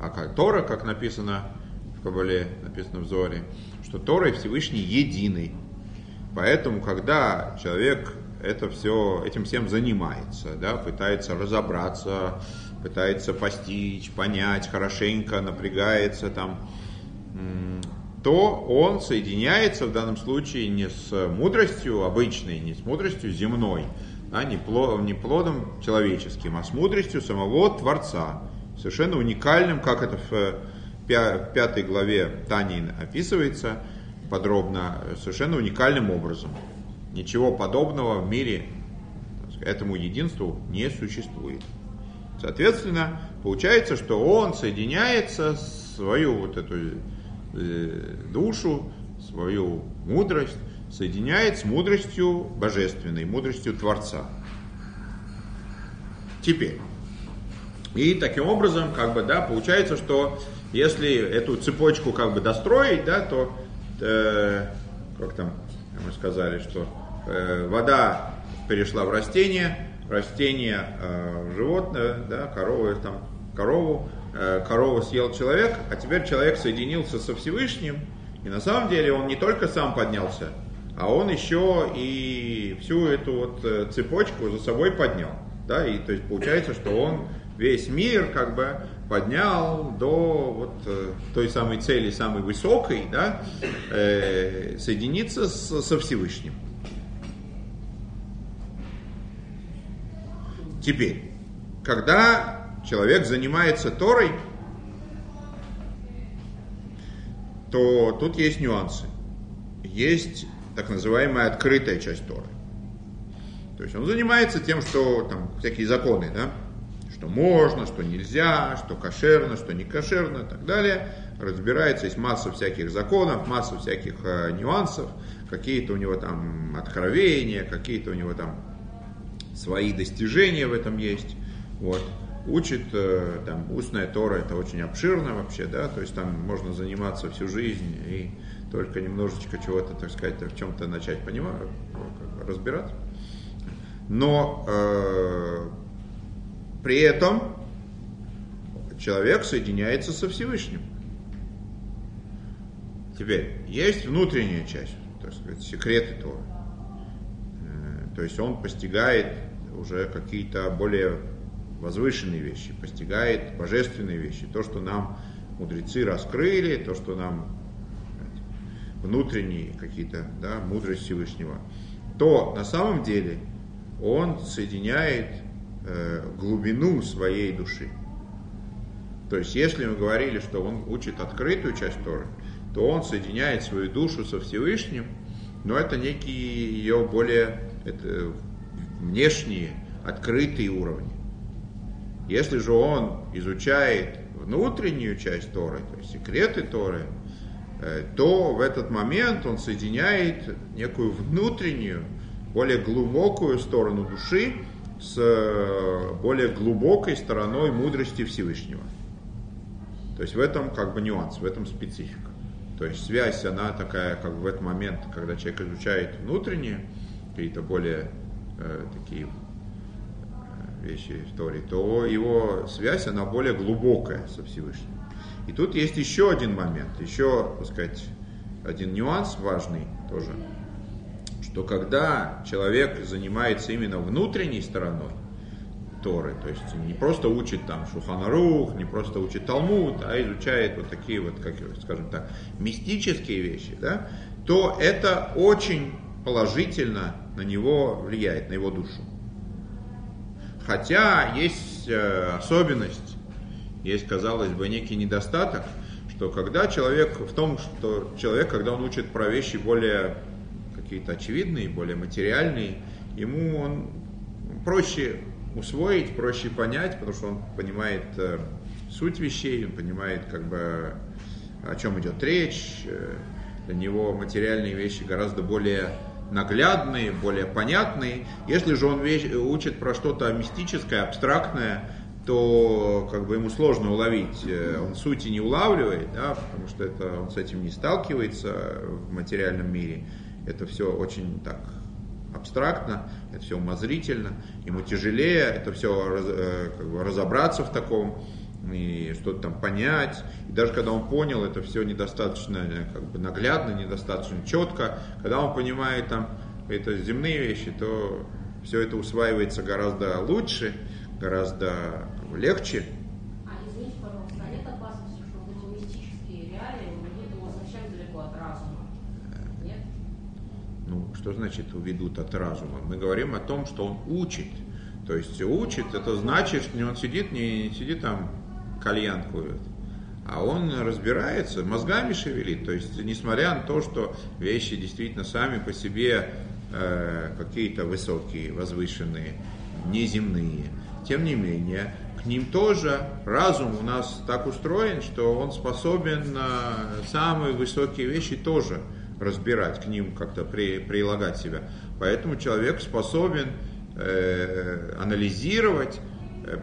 А Тора, как написано в Кабале, написано в Зоаре, что Тора и Всевышний единый. Поэтому, когда человек это все, этим всем занимается, да, пытается разобраться, пытается постичь, понять, хорошенько напрягается, там, то он соединяется в данном случае не с мудростью обычной, не с мудростью земной, да, не плодом человеческим, а с мудростью самого Творца, совершенно уникальным, как это в 5 главе Тании описывается подробно, совершенно уникальным образом. Ничего подобного в мире этому единству не существует. Соответственно, получается, что он соединяется свою вот эту душу, свою мудрость, соединяет с мудростью божественной, мудростью Творца. Теперь. И таким образом, как бы, да, получается, что если эту цепочку как бы достроить, да, то, как там мы сказали, что вода перешла в растение, растение в животное, да, корову, корова съел человек, а теперь человек соединился со Всевышним, и на самом деле он не только сам поднялся, а он еще и всю эту вот цепочку за собой поднял, да, и то есть получается, что он весь мир как бы поднял до вот той самой цели, самой высокой, да, соединиться со Всевышним. Теперь, когда человек занимается Торой, то тут есть нюансы. Есть так называемая открытая часть Торы. То есть он занимается тем, что там всякие законы, да? Что можно, что нельзя, что кошерно, что не кошерно и так далее. Разбирается, есть масса всяких законов, масса всяких нюансов. Какие-то у него там откровения, какие-то у него там свои достижения в этом есть. Вот. Учит, там, устная Тора, это очень обширно вообще, да, то есть там можно заниматься всю жизнь и только немножечко чего-то, так сказать, в чем-то начать понимать, разбираться. Но при этом человек соединяется со Всевышним. Теперь, есть внутренняя часть, так сказать, секреты Торы. То есть он постигает уже какие-то более возвышенные вещи, постигает божественные вещи, то, что нам мудрецы раскрыли, то, что нам внутренние какие-то, да, мудрость Всевышнего, то на самом деле он соединяет глубину своей души. То есть, если мы говорили, что он учит открытую часть Торы, то он соединяет свою душу со Всевышним, но это некие ее более внешние, открытые уровни. Если же он изучает внутреннюю часть Торы, то есть секреты Торы, то в этот момент он соединяет некую внутреннюю, более глубокую сторону души с более глубокой стороной мудрости Всевышнего. То есть в этом как бы нюанс, в этом специфика. То есть связь, она такая, как в этот момент, когда человек изучает внутренние, какие-то более такие вещи в Торе, то его связь, она более глубокая со Всевышним. И тут есть еще один момент, еще, так сказать, один нюанс важный тоже, что когда человек занимается именно внутренней стороной Торы, то есть не просто учит там Шулхан Арух, не просто учит Талмуд, а изучает вот такие вот, как, скажем так, мистические вещи, да, то это очень положительно на него влияет, на его душу. Хотя есть особенность, есть, казалось бы, некий недостаток, что когда человек, в том, что человек, когда он учит про вещи более какие-то очевидные, более материальные, ему он проще усвоить, проще понять, потому что он понимает суть вещей, он понимает, как бы, о чем идет речь, для него материальные вещи гораздо более наглядные, более понятные. Если же он учит про что-то мистическое, абстрактное, то как бы ему сложно уловить, он сути не улавливает, да, потому что это, он с этим не сталкивается в материальном мире. Это все очень так абстрактно, это все умозрительно, ему тяжелее это все как бы разобраться в таком и что-то там понять. И даже когда он понял, это все недостаточно как бы наглядно, недостаточно четко. Когда он понимает там это земные вещи, то все это усваивается гораздо лучше, гораздо легче. А извините, пожалуйста, а нет опасности, что вот эти мистические реалии уведут вас совсем далеко от разума? Нет? Ну, что значит уведут от разума? Мы говорим о том, что он учит. То есть учит, это значит, что он сидит, не сидит там, кальян курит, а он разбирается, мозгами шевелит. То есть, несмотря на то, что вещи действительно сами по себе какие-то высокие, возвышенные, неземные, тем не менее, к ним тоже разум у нас так устроен, что он способен самые высокие вещи тоже разбирать, к ним как-то прилагать себя. Поэтому человек способен анализировать,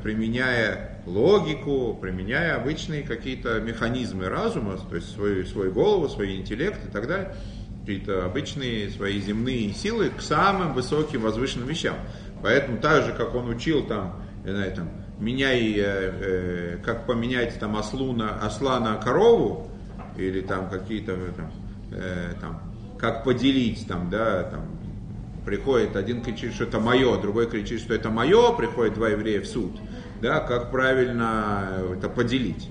применяя логику, применяя обычные какие-то механизмы разума, то есть свою голову, свой интеллект и так далее, какие-то обычные свои земные силы к самым высоким возвышенным вещам. Поэтому так же, как он учил там, я знаю, там меняй, как поменять там осла на корову, или там какие-то как поделить там, да, там. Приходит, один кричит, что это мое, другой кричит, что это мое, приходят два еврея в суд, да, как правильно это поделить.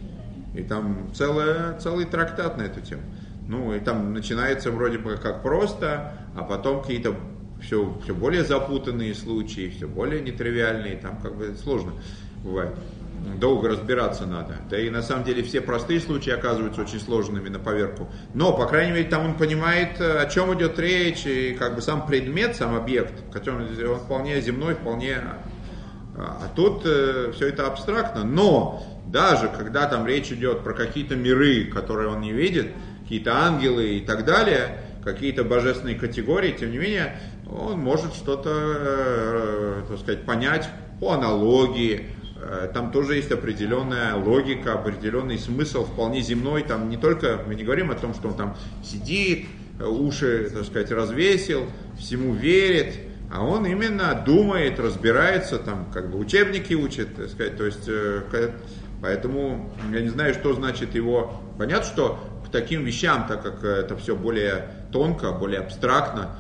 И там целый трактат на эту тему. Ну, и там начинается вроде бы как просто, а потом какие-то все более запутанные случаи, все более нетривиальные, там как бы сложно бывает. Долго разбираться надо. Да и на самом деле все простые случаи оказываются очень сложными на поверку. Но, по крайней мере, там он понимает, о чем идет речь, и как бы сам предмет, сам объект, который он вполне земной, вполне... А тут все это абстрактно. Но даже когда там речь идет про какие-то миры, которые он не видит, какие-то ангелы и так далее, какие-то божественные категории, тем не менее, он может что-то, так сказать, понять по аналогии. Там тоже есть определенная логика, определенный смысл, вполне земной. Там не только, мы не говорим о том, что он там сидит, уши, так сказать, развесил, всему верит, а он именно думает, разбирается, там как бы учебники учит, так сказать. То есть, поэтому я не знаю, что значит его... Понятно, что к таким вещам, так как это все более тонко, более абстрактно,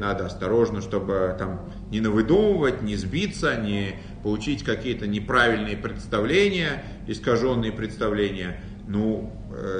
надо осторожно, чтобы там не навыдумывать, не сбиться, не получить какие-то неправильные представления, искаженные представления. Ну,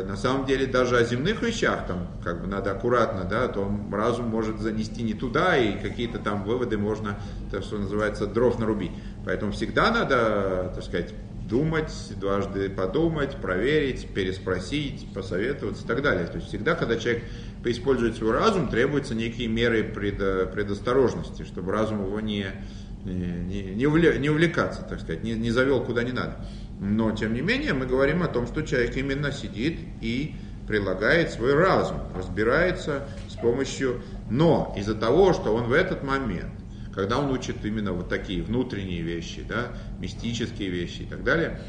на самом деле, даже о земных вещах там как бы надо аккуратно, да, то разум может занести не туда, и какие-то там выводы можно, то, что называется, дров нарубить. Поэтому всегда надо, так сказать, думать, дважды подумать, проверить, переспросить, посоветоваться и так далее. То есть всегда, когда человек использует свой разум, требуются некие меры предосторожности, чтобы разум его не увлекаться, так сказать, не завел куда не надо. Но, тем не менее, мы говорим о том, что человек именно сидит и прилагает свой разум, разбирается с помощью... Но из-за того, что он в этот момент, когда он учит именно вот такие внутренние вещи, да, мистические вещи и так далее,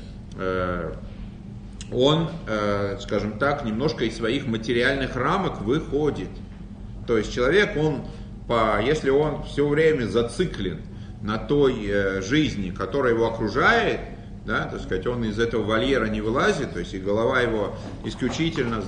он, скажем так, немножко из своих материальных рамок выходит. То есть человек, если он все время зациклен на той жизни, которая его окружает, да, так сказать, он из этого вольера не вылазит, то есть и голова его исключительно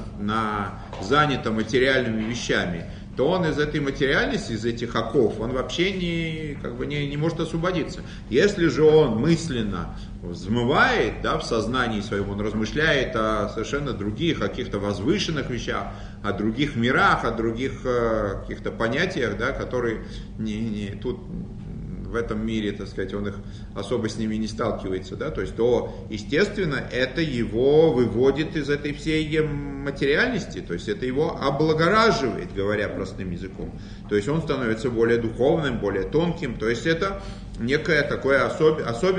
занята материальными вещами, то он из этой материальности, из этих оков, он вообще не может освободиться. Если же он мысленно взмывает, да, в сознании своем, он размышляет о совершенно других, о каких-то возвышенных вещах, о других мирах, о других каких-то понятиях, да, которые тут в этом мире, так сказать, он их особо с ними не сталкивается, да, то есть, то, естественно, это его выводит из этой всей материальности, то есть это его облагораживает, говоря простым языком, то есть он становится более духовным, более тонким, то есть это некая такая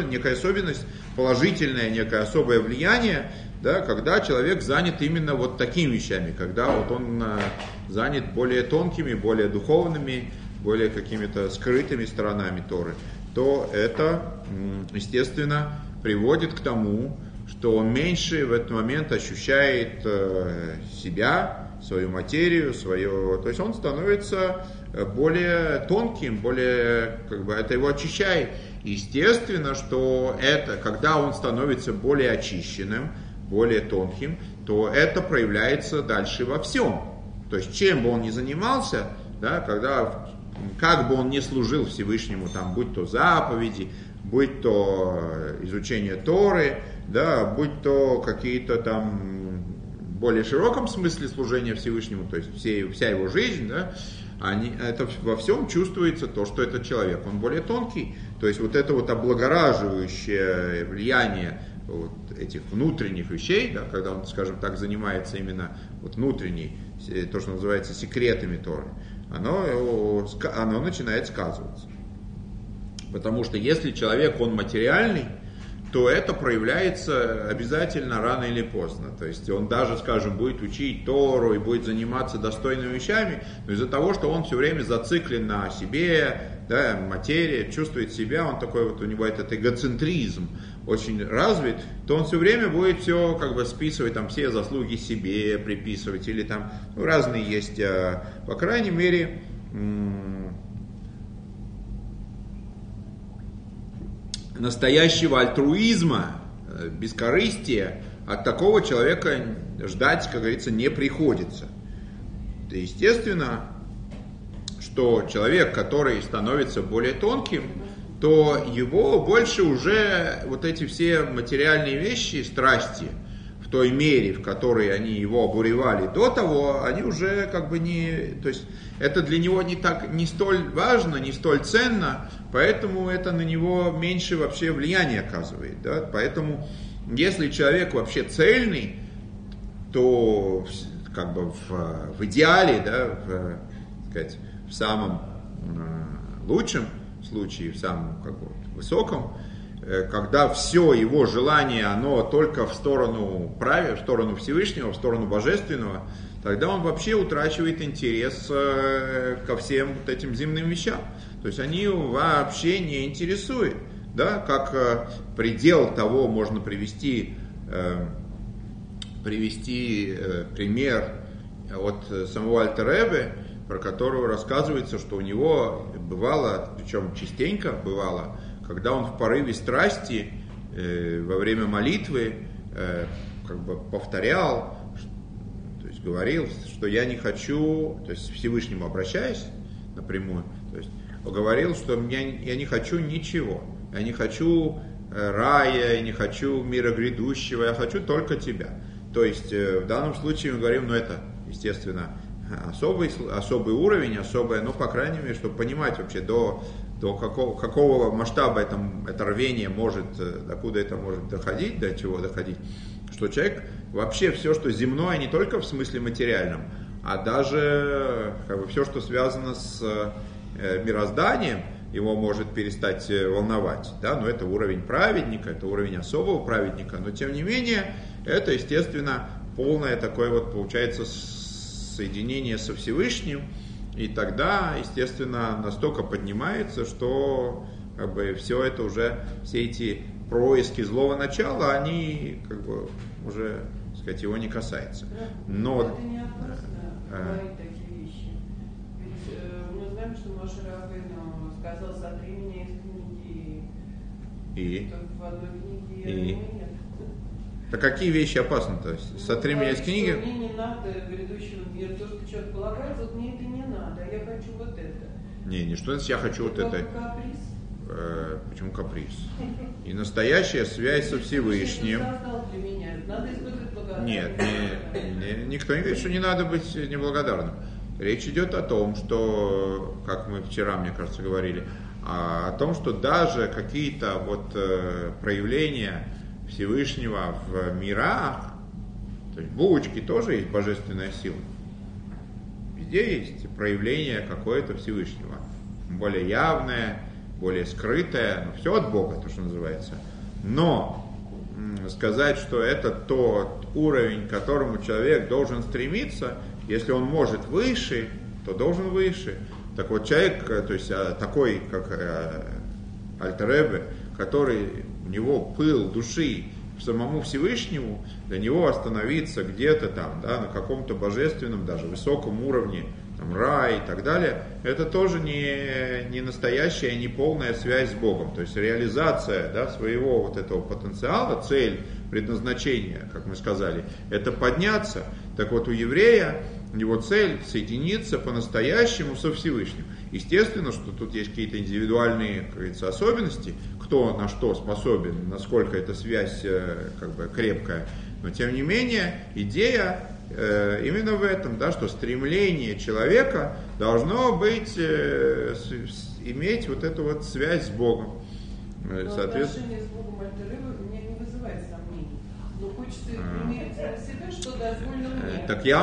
некая особенность, положительное некое особое влияние, да, когда человек занят именно вот такими вещами, когда вот он занят более тонкими, более духовными, более какими-то скрытыми сторонами Торы, то это, естественно, приводит к тому, что он меньше в этот момент ощущает себя, свою материю, свое... То есть он становится более тонким, более, как бы, это его очищает. Естественно, что это, когда он становится более очищенным, более тонким, то это проявляется дальше во всем. То есть чем бы он ни занимался, да, когда, как бы он ни служил Всевышнему, там, будь то заповеди, будь то изучение Торы, да, будь то какие-то там в более широком смысле служения Всевышнему, то есть вся его жизнь, да, это во всем чувствуется то, что этот человек, он более тонкий. То есть вот это вот облагораживающее влияние вот этих внутренних вещей, да, когда он, скажем так, занимается именно вот внутренней, то, что называется секретами Торы, оно начинает сказываться. Потому что если человек, он материальный, то это проявляется обязательно рано или поздно. То есть он даже, скажем, будет учить Тору и будет заниматься достойными вещами, но из-за того, что он все время зациклен на себе, да, материи, чувствует себя, он такой вот, у него этот эгоцентризм очень развит, то он все время будет все как бы списывать, там, все заслуги себе приписывать, или там, ну, разные есть, по крайней мере... Настоящего альтруизма, бескорыстия от такого человека ждать, как говорится, не приходится. Естественно, что человек, который становится более тонким, то его больше уже вот эти все материальные вещи, страсти, в той мере, в которой они его обуревали до того, они уже как бы не... То есть это для него не так, не столь важно, не столь ценно, поэтому это на него меньше вообще влияния оказывает. Да? Поэтому если человек вообще цельный, то как бы в идеале, да, в самом лучшем случае, в самом как бы высоком, когда все его желание, оно только в сторону праве, в сторону Всевышнего, в сторону Божественного, тогда он вообще утрачивает интерес ко всем вот этим земным вещам. То есть они его вообще не интересуют. Да? Как предел того можно привести пример от самого Альтер Ребе, про которого рассказывается, что у него бывало, причем частенько бывало, когда он в порыве страсти во время молитвы как бы повторял, то есть говорил, что я не хочу, то есть к Всевышнему обращаясь напрямую, то есть говорил, что я не хочу ничего, я не хочу рая, я не хочу мира грядущего, я хочу только тебя. То есть в данном случае мы говорим, ну это, естественно, особый уровень, особое, ну по крайней мере, чтобы понимать вообще до какого масштаба это рвение может, докуда это может доходить, до чего доходить, что человек вообще все, что земное, не только в смысле материальном, а даже как бы, все, что связано с мирозданием, его может перестать волновать. Да? Но это уровень праведника, это уровень особого праведника, но тем не менее, это, естественно, полное такое вот, получается, соединение со Всевышним. И тогда, естественно, настолько поднимается, что как бы, все это уже, все эти происки злого начала, они как бы уже, так сказать, его не касаются. Но... Это не опасно говорить такие вещи. Ведь мы знаем, что Моше Рабейну сказал: «Сотри меня из книги». И? Только в одной книге и нет. Да какие вещи опасны-то? Сотри меня из книги. Мне не надо грядущего мира. То, что человек полагает, вот мне это не надо. Я хочу вот это. Не что я хочу вот это. Каприз? Почему каприз? И настоящая связь со Всевышним. Нет, никто не говорит, что не надо быть неблагодарным. Речь идет о том, что, как мы вчера, мне кажется, говорили, о том, что даже какие-то вот проявления Всевышнего в мирах, то есть в булочке тоже есть божественная сила. Везде есть проявление какое-то Всевышнего. Более явное, более скрытое, но все от Бога, то, что называется. Но сказать, что это тот уровень, к которому человек должен стремиться, если он может выше, то должен выше. Так вот человек, то есть такой, как Альтер Ребе, который... У него пыл души самому Всевышнему, до него остановиться где-то там, да, на каком-то божественном, даже высоком уровне, там, рай и так далее, это тоже не настоящая, не полная связь с Богом. То есть реализация, да, своего вот этого потенциала, цель, предназначение, как мы сказали, это подняться. Так вот, у еврея его цель соединиться по-настоящему со Всевышним. Естественно, что тут есть какие-то индивидуальные, как говорится, особенности, кто на что способен, насколько эта связь как бы крепкая. Но тем не менее, идея именно в этом, да, что стремление человека должно быть, иметь вот эту вот связь с Богом. Соответственно, отношение с Богом Альтер Ребе меня не вызывает сомнений. Но хочется иметь на себе, что дозволено мне. Так я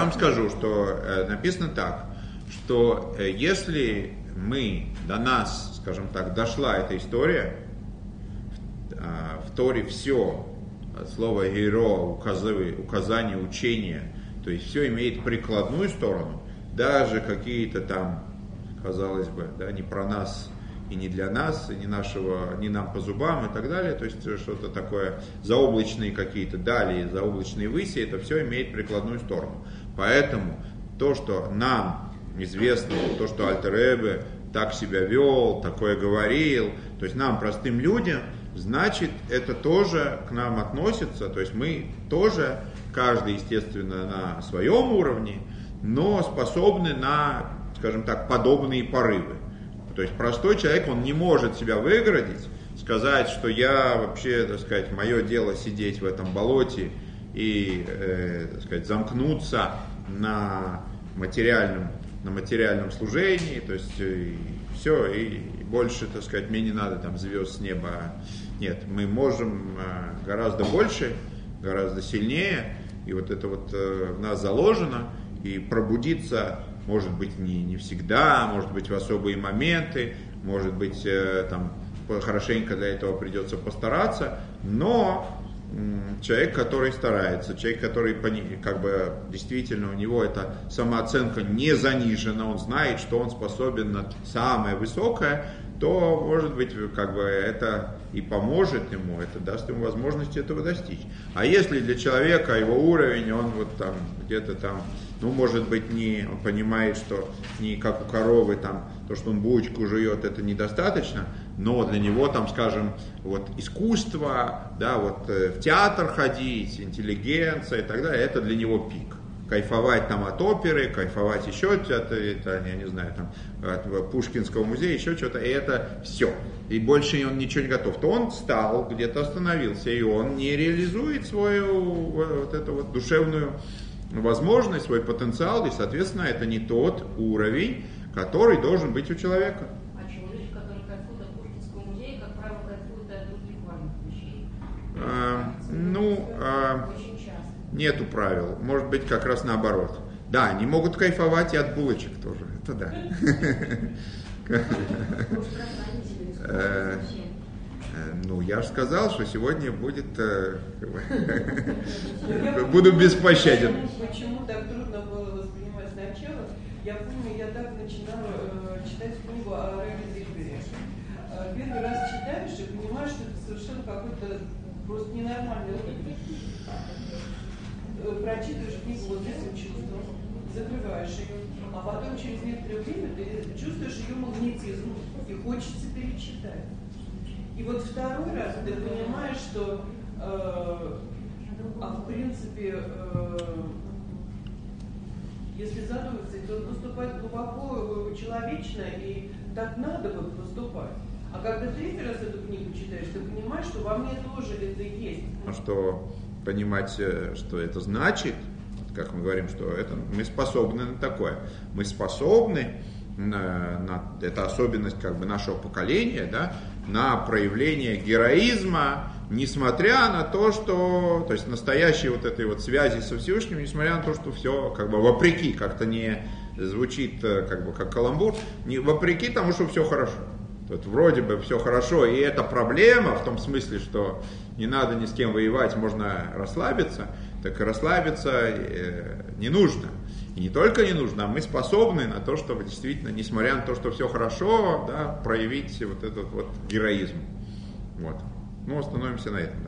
вам скажу, что написано так, что если мы, до нас, скажем так, дошла эта история, в Торе все, от слова «геро», указание, учение, то есть все имеет прикладную сторону, даже какие-то там, казалось бы, да, не про нас и не для нас, и не нашего, не нам по зубам и так далее, то есть что-то такое, заоблачные какие-то дали, заоблачные выси, это все имеет прикладную сторону. Поэтому то, что нам известно, то, что Альтер Ребе так себя вел, такое говорил, то есть нам, простым людям, значит, это тоже к нам относится, то есть мы тоже, каждый, естественно, на своем уровне, но способны на, скажем так, подобные порывы. То есть простой человек, он не может себя выгородить, сказать, что я вообще, так сказать, мое дело сидеть в этом болоте и, так сказать, замкнуться на материальном служении, то есть и все, и больше, так сказать, мне не надо там звезд с неба. Нет, мы можем гораздо больше, гораздо сильнее, и вот это вот в нас заложено, и пробудиться, может быть, не всегда, может быть, в особые моменты, может быть, там хорошенько для этого придется постараться, но человек, который старается, человек, который как бы действительно у него эта самооценка не занижена, он знает, что он способен на самое высокое, то, может быть, как бы это и поможет ему, это даст ему возможность этого достичь. А если для человека его уровень, он вот там где-то там, ну, может быть, не, он понимает, что не как у коровы там, то, что он булочку жует, это недостаточно, но для него там, скажем, вот искусство, да, вот в театр ходить, интеллигенция и так далее, это для него пик. Кайфовать там от оперы, кайфовать еще от, я не знаю, там, от Пушкинского музея, еще что-то, и это все. И больше он ничего не готов. То он встал, где-то остановился, и он не реализует свою вот эту вот душевную возможность, свой потенциал, и, соответственно, это не тот уровень, который должен быть у человека. А человек, который кайфует от Пушкинского музея, как правило, кайфует от других важных вещей? Нету правил. Может быть, как раз наоборот. Да, они могут кайфовать и от булочек тоже. Это да. Ну, я же сказал, что сегодня буду беспощаден. Почему так трудно было воспринимать сначала? Я помню, я так начинала читать книгу о Ребе Менделье. Первый раз читаешь и понимаешь, что это совершенно какой-то просто ненормальный уровень. Прочитываешь книгу вот этим чувством, закрываешь ее, а потом через некоторое время ты чувствуешь ее магнетизм и хочется перечитать. И вот второй раз ты понимаешь, что в принципе, если задуматься, то поступать глубоко человечно и так надо вот поступать. А когда третий раз эту книгу читаешь, ты понимаешь, что во мне тоже это есть. А что? Понимать, что это значит, как мы говорим, что это, мы способны на такое. Мы способны, это особенность как бы нашего поколения, да, на проявление героизма, несмотря на то, что, то есть настоящей вот этой вот связи со Всевышним, несмотря на то, что все как бы вопреки, как-то не звучит как бы как каламбур, не, вопреки тому, что все хорошо. Тут вроде бы все хорошо, и это проблема в том смысле, что не надо ни с кем воевать, можно расслабиться, так и расслабиться не нужно. И не только не нужно, а мы способны на то, чтобы действительно, несмотря на то, что все хорошо, да, проявить вот этот вот героизм. Вот. Ну, остановимся на этом.